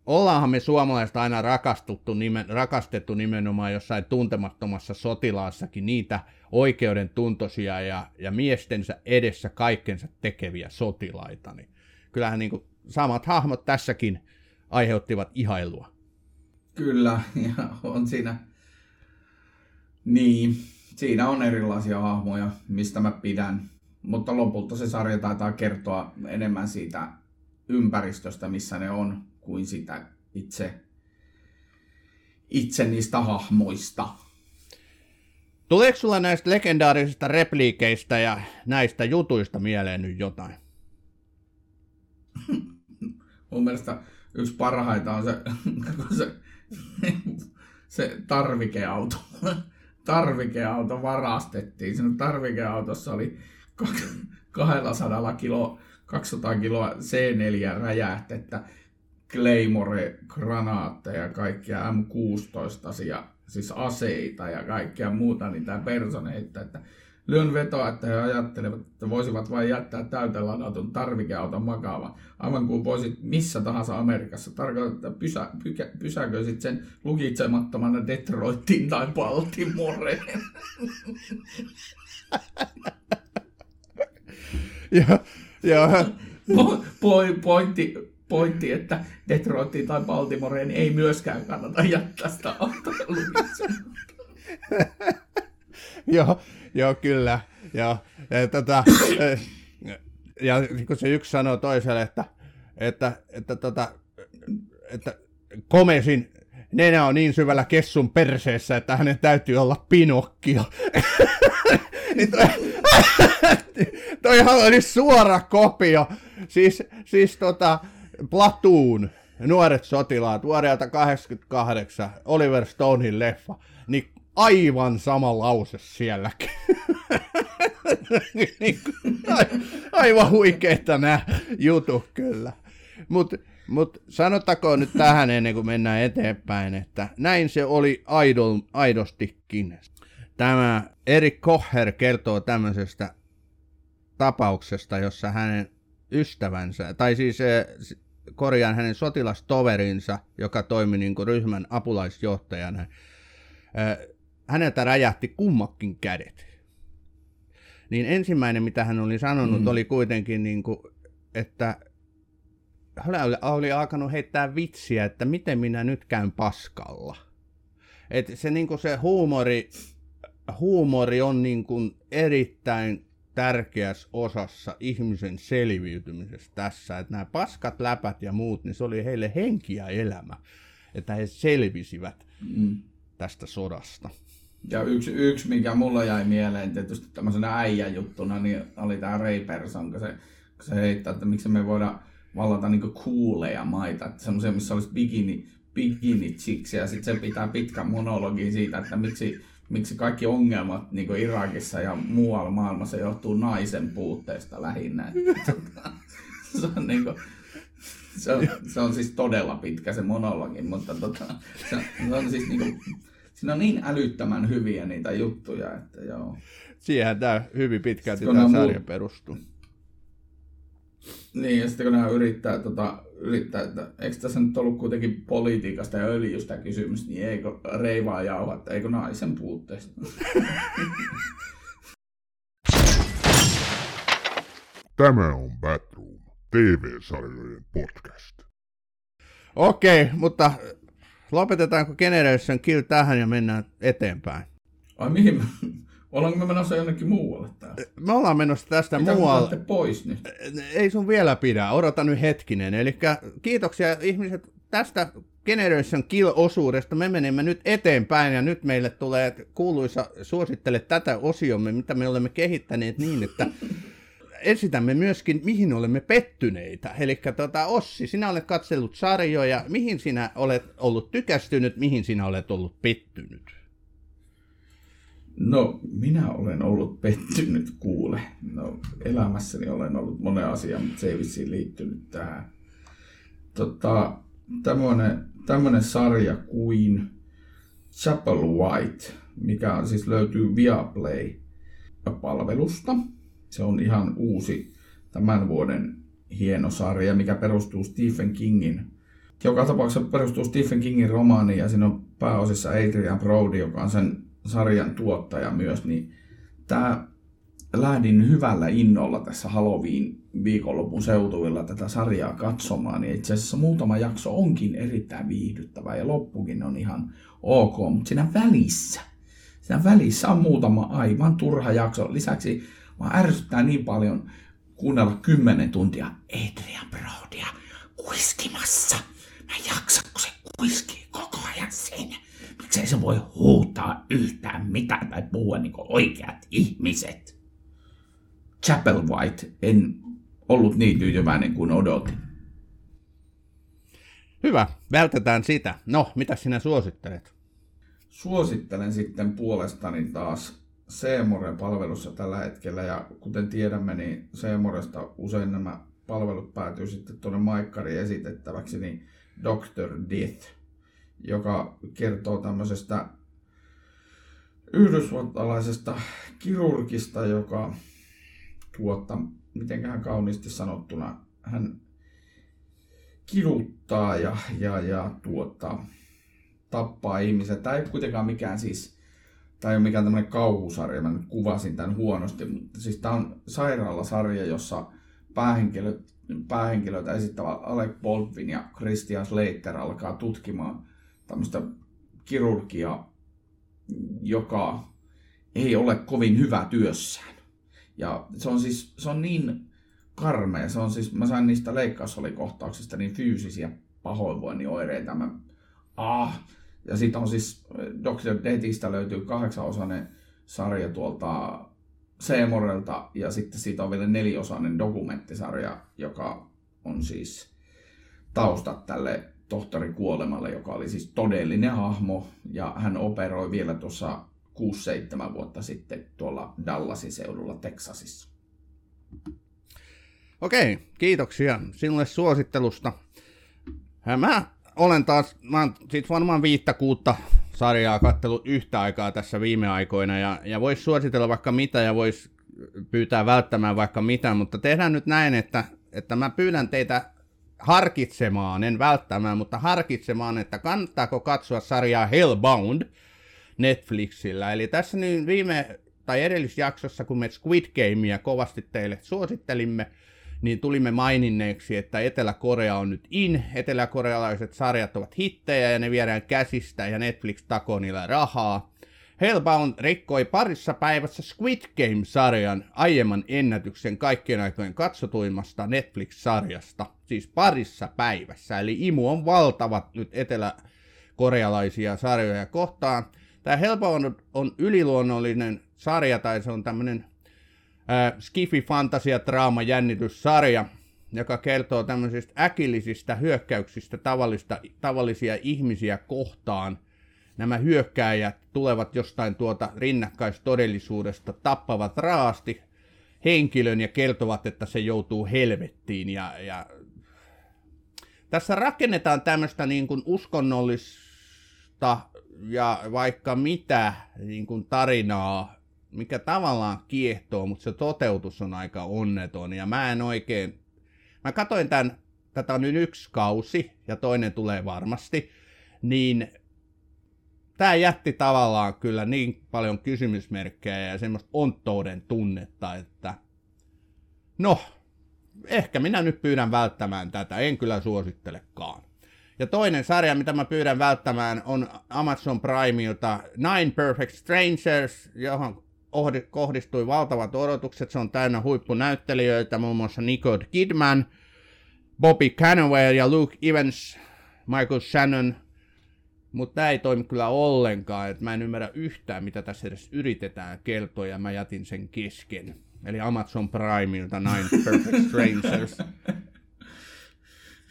ollaanhan me suomalaiset aina rakastuttu, nimen, rakastettu nimenomaan jossain tuntemattomassa sotilaassakin niitä oikeuden tuntoisia ja, ja miestensä edessä kaikkensa tekeviä sotilaita. Niin kyllähän niin kuin samat hahmot tässäkin aiheuttivat ihailua. Kyllä, ja on siinä, niin, siinä on erilaisia hahmoja, mistä mä pidän. Mutta lopulta se sarja taitaa kertoa enemmän siitä ympäristöstä, missä ne on, kuin sitä itse, itse niistä hahmoista. Tuleeko sulla näistä legendaarisista repliikeistä ja näistä jutuista mieleen nyt jotain? Mun mielestä yksi parhaita on se, se, se tarvikeauto. Tarvikeauto varastettiin. Siinä tarvikeautossa oli kaksisataa kiloa, kaksisataa kiloa C neljä räjähtettä, Claymore-granaatteja, kaikkia M kuusitoista-sia, siis aseita ja kaikkea muuta, niin tämä Person heittää, että lyön vetoa, että he ajattelevat, että voisivat vain jättää täyteen ladatun tarvikeauton makaamaan. Aivan kuin voisit missä tahansa Amerikassa. Tarkoittaa, että pysä, pykä, pysäköisit sen lukitsemattomana Detroitin tai Baltimoreen. Joo, joo. Po, po, pointti, pointti, että Detroitin tai Baltimoreen ei myöskään kannata jättää sitä autoa lukitsematta. Joo. Joo, kyllä. Ja, ja, tota, ja kun se yksi sanoo toiselle, että, että, että, että, että komesin nenä on niin syvällä kessun perseessä, että hänen täytyy olla Pinokkio. Niin toi, toihan oli suora kopio. Siis, siis tota, Platoon, Nuoret sotilaat, vuodelta kahdeksankymmentäkahdeksan, Oliver Stonein leffa, niin aivan sama lause sielläkin. Aivan huikeita nämä jutut kyllä. Mutta mut sanottakoon nyt tähän ennen kuin mennään eteenpäin, että näin se oli aido, aidostikin. Tämä Erik Koheri kertoo tämmöisestä tapauksesta, jossa hänen ystävänsä, tai siis korjaan hänen sotilastoverinsa, joka toimi niin kuin ryhmän apulaisjohtajana, häneltä räjähti kummatkin kädet. Niin ensimmäinen, mitä hän oli sanonut, mm. oli kuitenkin, niin kuin, että hän oli alkanut heittää vitsiä, että miten minä nyt käyn paskalla. Et se, niin kuin se huumori, huumori on niin kuin erittäin tärkeässä osassa ihmisen selviytymisessä tässä. Että nämä paskat, läpät ja muut, niin se oli heille henki ja elämä, että he selvisivät. Mm. tästä sodasta. Ja yksi, yksi, mikä mulla jäi mieleen tietysti tämmöisenä äijäjuttuna, niin oli tämä Ray Person, kun se, kun se heittää, että miksi me voidaan vallata niinku kuuleja maita, että semmoisia, missä olisi bikini, bikini chicks, ja sitten se pitää pitkän monologin siitä, että miksi, miksi kaikki ongelmat niinku Irakissa ja muualla maailmassa johtuu naisen puutteesta lähinnä. Se on niinku... Se on, se on siis todella pitkä se monologi, mutta tota, se, se on siis niinku, siinä on niin älyttömän hyviä niitä juttuja, että joo. Siihenhän tämä hyvin pitkälti tämä sarja muu... perustuu. Niin, ja sitten kun nämä yrittää, tota, yrittää, että eikö tässä nyt ollut kuitenkin politiikasta ja öljystä kysymys, niin eikö reivaa jauha, että eikö naisen puutteesta. Tämä on Batroom. T V-sarjojen podcast. Okei, mutta lopetetaanko Generation Kill tähän ja mennään eteenpäin? Ai mihin? Me... Ollaanko me menossa jonnekin muualle täältä? Me ollaan menossa tästä Mitä muualle. Mitä pois nyt? Ei sun vielä pidä, odota nyt hetkinen. Eli kiitoksia ihmiset tästä Generation Kill-osuudesta. Me menemme nyt eteenpäin ja nyt meille tulee kuuluisa suosittele tätä osiomme, mitä me olemme kehittäneet niin, että... Esitämme myöskin, mihin olemme pettyneitä. Eli tota, Ossi, sinä olet katsellut sarjoja. Mihin sinä olet ollut tykästynyt, mihin sinä olet ollut pettynyt? No, minä olen ollut pettynyt, kuule. No, elämässäni olen ollut monen asian, mutta se ei vissiin liittynyt tähän. Tota, tämmönen, tämmönen sarja kuin Chapelwaite, mikä on, siis löytyy Viaplay-palvelusta. Se on ihan uusi tämän vuoden hieno sarja, mikä perustuu Stephen Kingin. Joka tapauksessa perustuu Stephen Kingin romaaniin ja siinä on pääosissa Adrien Brody, joka on sen sarjan tuottaja myös. Niin tää lähdin hyvällä innolla tässä Halloween viikonlopun seutuvilla tätä sarjaa katsomaan. Niin itse asiassa muutama jakso onkin erittäin viihdyttävä ja loppukin on ihan ok, mutta siinä välissä, siinä välissä on muutama aivan turha jakso. Lisäksi vaan ärsyttää niin paljon kuunnella kymmenen tuntia Adrien Brodia kuiskimassa. Mä jaksan, kun se kuiskii koko ajan sinne. Miksei se voi huutaa yhtään mitään tai puhua niin kuin oikeat ihmiset? Chapelwaite, en ollut niin tyytyväinen kuin odotin. Hyvä, vältetään sitä. No, mitä sinä suosittelet? Suosittelen sitten puolestani taas Seemoren palvelussa tällä hetkellä, ja kuten tiedämme, niin Seemoresta usein nämä palvelut päätyy sitten tuonne maikkariin esitettäväksi, niin doctor Death, joka kertoo tämmöisestä yhdysvaltalaisesta kirurgista, joka tuotta, mitenköhän kauniisti sanottuna, hän kiduttaa ja, ja, ja tuota, tappaa ihmisiä. Tämä ei kuitenkaan mikään siis, tämä ei ole mikään tämmöinen kauhusarja, mä nyt kuvasin tämän huonosti, mutta siis tämä on sairaalasarja, jossa päähenkilöt, päähenkilöitä esittävät Alec Baldwin ja Christian Slater alkaa tutkimaan tämmöistä kirurgiaa, joka ei ole kovin hyvä työssään. Ja se on siis, se on niin karmea, se on siis, mä sain niistä leikkaussalikohtauksista niin fyysisiä pahoinvoinnin oireita, mä, ah, ja siitä on siis, doctor Deathistä löytyy kahdeksanosainen sarja tuolta Seemorelta, ja sitten siitä on vielä neliosainen dokumenttisarja, joka on siis taustat tälle tohtori kuolemalle, joka oli siis todellinen hahmo, ja hän operoi vielä tuossa kuusi seitsemän vuotta sitten tuolla Dallasin seudulla Teksasissa. Okei, kiitoksia sinulle suosittelusta. Mä olen taas, mä oon siis varmaan viittä kuutta sarjaa katsellut yhtä aikaa tässä viime aikoina, ja, ja voisi suositella vaikka mitä, ja voisi pyytää välttämään vaikka mitä, mutta tehdään nyt näin, että, että mä pyydän teitä harkitsemaan, en välttämään, mutta harkitsemaan, että kannattaako katsoa sarjaa Hellbound Netflixillä. Eli tässä niin viime tai edellisjaksossa, kun me Squid Gamea kovasti teille suosittelimme, niin tulimme maininneeksi, että Etelä-Korea on nyt in, eteläkorealaiset sarjat ovat hittejä ja ne viedään käsistä ja Netflix takoo niillä rahaa. Hellbound rikkoi parissa päivässä Squid Game-sarjan aiemman ennätyksen kaikkien aikojen katsotuimmasta Netflix-sarjasta, siis parissa päivässä, eli imu on valtava nyt eteläkorealaisia sarjoja kohtaan. Tämä Hellbound on yliluonnollinen sarja, tai se on tämmöinen äh, skifi, fantasia, draama, jännityssarja, joka kertoo tämmöisistä äkillisistä hyökkäyksistä tavallista, tavallisia ihmisiä kohtaan. Nämä hyökkääjät tulevat jostain tuota rinnakkaistodellisuudesta, tappavat raasti henkilön ja kertovat, että se joutuu helvettiin. Ja, ja... Tässä rakennetaan tämmöistä niin kuin uskonnollista ja vaikka mitä niin kuin tarinaa, mikä tavallaan kiehtoo, mutta se toteutus on aika onneton. Ja mä en oikein... Mä katsoin tämän, tätä on nyt yksi kausi, ja toinen tulee varmasti, niin tää jätti tavallaan kyllä niin paljon kysymysmerkkejä ja semmoista onttouden tunnetta, että no, ehkä minä nyt pyydän välttämään tätä, en kyllä suosittelekaan. Ja toinen sarja, mitä mä pyydän välttämään, on Amazon Primeilta Nine Perfect Strangers, johon kohdistui valtavat odotukset. Se on täynnä huippunäyttelijöitä, muun muassa Nicole Kidman, Bobby Cannavale ja Luke Evans, Michael Shannon. Mutta tämä ei toimi kyllä ollenkaan, että mä en ymmärrä yhtään, mitä tässä edes yritetään kertoa, ja mä jätin sen kesken. Eli Amazon Primeilta Nine Perfect Strangers.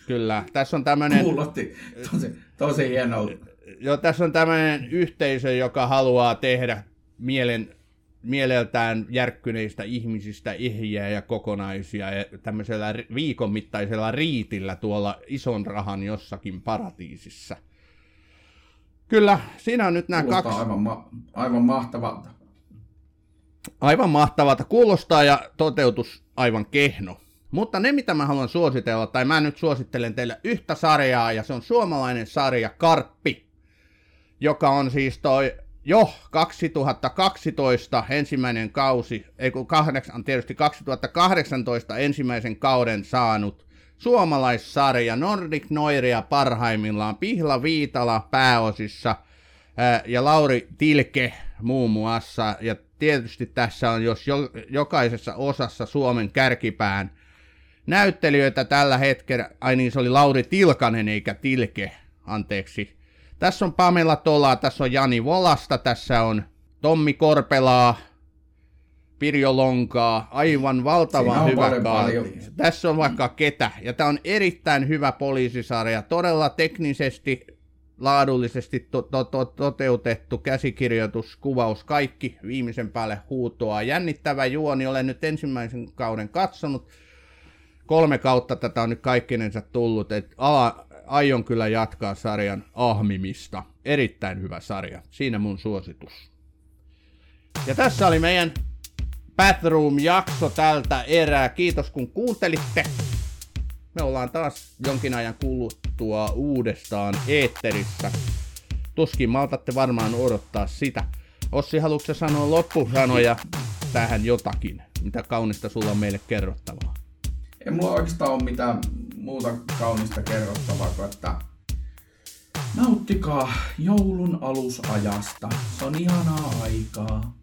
Kyllä, tässä on tämmöinen... Kuulosti, tosi, tosi hienolta. Joo, tässä on tämmöinen yhteisö, joka haluaa tehdä mielen, mieleltään järkkyneistä ihmisistä ehjiä ja kokonaisia ja tämmöisellä viikon mittaisella riitillä tuolla ison rahan jossakin paratiisissa. Kyllä, siinä on nyt nämä kuulostaa kaksi... Aivan, ma- aivan mahtavalta. Aivan mahtavalta kuulostaa ja toteutus aivan kehno. Mutta ne, mitä mä haluan suositella, tai mä nyt suosittelen teille yhtä sarjaa, ja se on suomalainen sarja Karppi, joka on siis toi jo kaksituhattakaksitoista ensimmäinen kausi, ei kun kahdeksan, tietysti kaksituhattakahdeksantoista ensimmäisen kauden saanut suomalaissarja Nordic Noiria parhaimmillaan, Pihla Viitala pääosissa, ja Lauri Tilke muun muassa, ja tietysti tässä on, jos jo, jokaisessa osassa Suomen kärkipään näyttelijöitä tällä hetkellä, ai niin se oli Lauri Tilkanen eikä Tilke, anteeksi. Tässä on Pamela Tola, tässä on Jani Volasta, tässä on Tommi Korpelaa, Pirjo Lonkaa, aivan valtavan hyvä kaali. Tässä on vaikka ketä, ja tämä on erittäin hyvä poliisisarja, todella teknisesti, laadullisesti to- to- to- toteutettu käsikirjoitus, kuvaus, kaikki viimeisen päälle huutoa. Jännittävä juoni, olen nyt ensimmäisen kauden katsonut, kolme kautta tätä on nyt kaikkinensa tullut, että ala... aion kyllä jatkaa sarjan ahmimista. Erittäin hyvä sarja. Siinä mun suositus. Ja tässä oli meidän Bathroom-jakso tältä erää. Kiitos kun kuuntelitte. Me ollaan taas jonkin ajan kuluttua uudestaan eetterissä. Tuskin maltatte varmaan odottaa sitä. Ossi, haluatko sä sanoa loppusanoja tähän jotakin? Mitä kaunista sulla on meille kerrottavaa? Ei mulla oikeastaan ole mitään muuta kaunista kerrottavaa kuin, että nauttikaa joulun alusajasta. Se on ihanaa aikaa.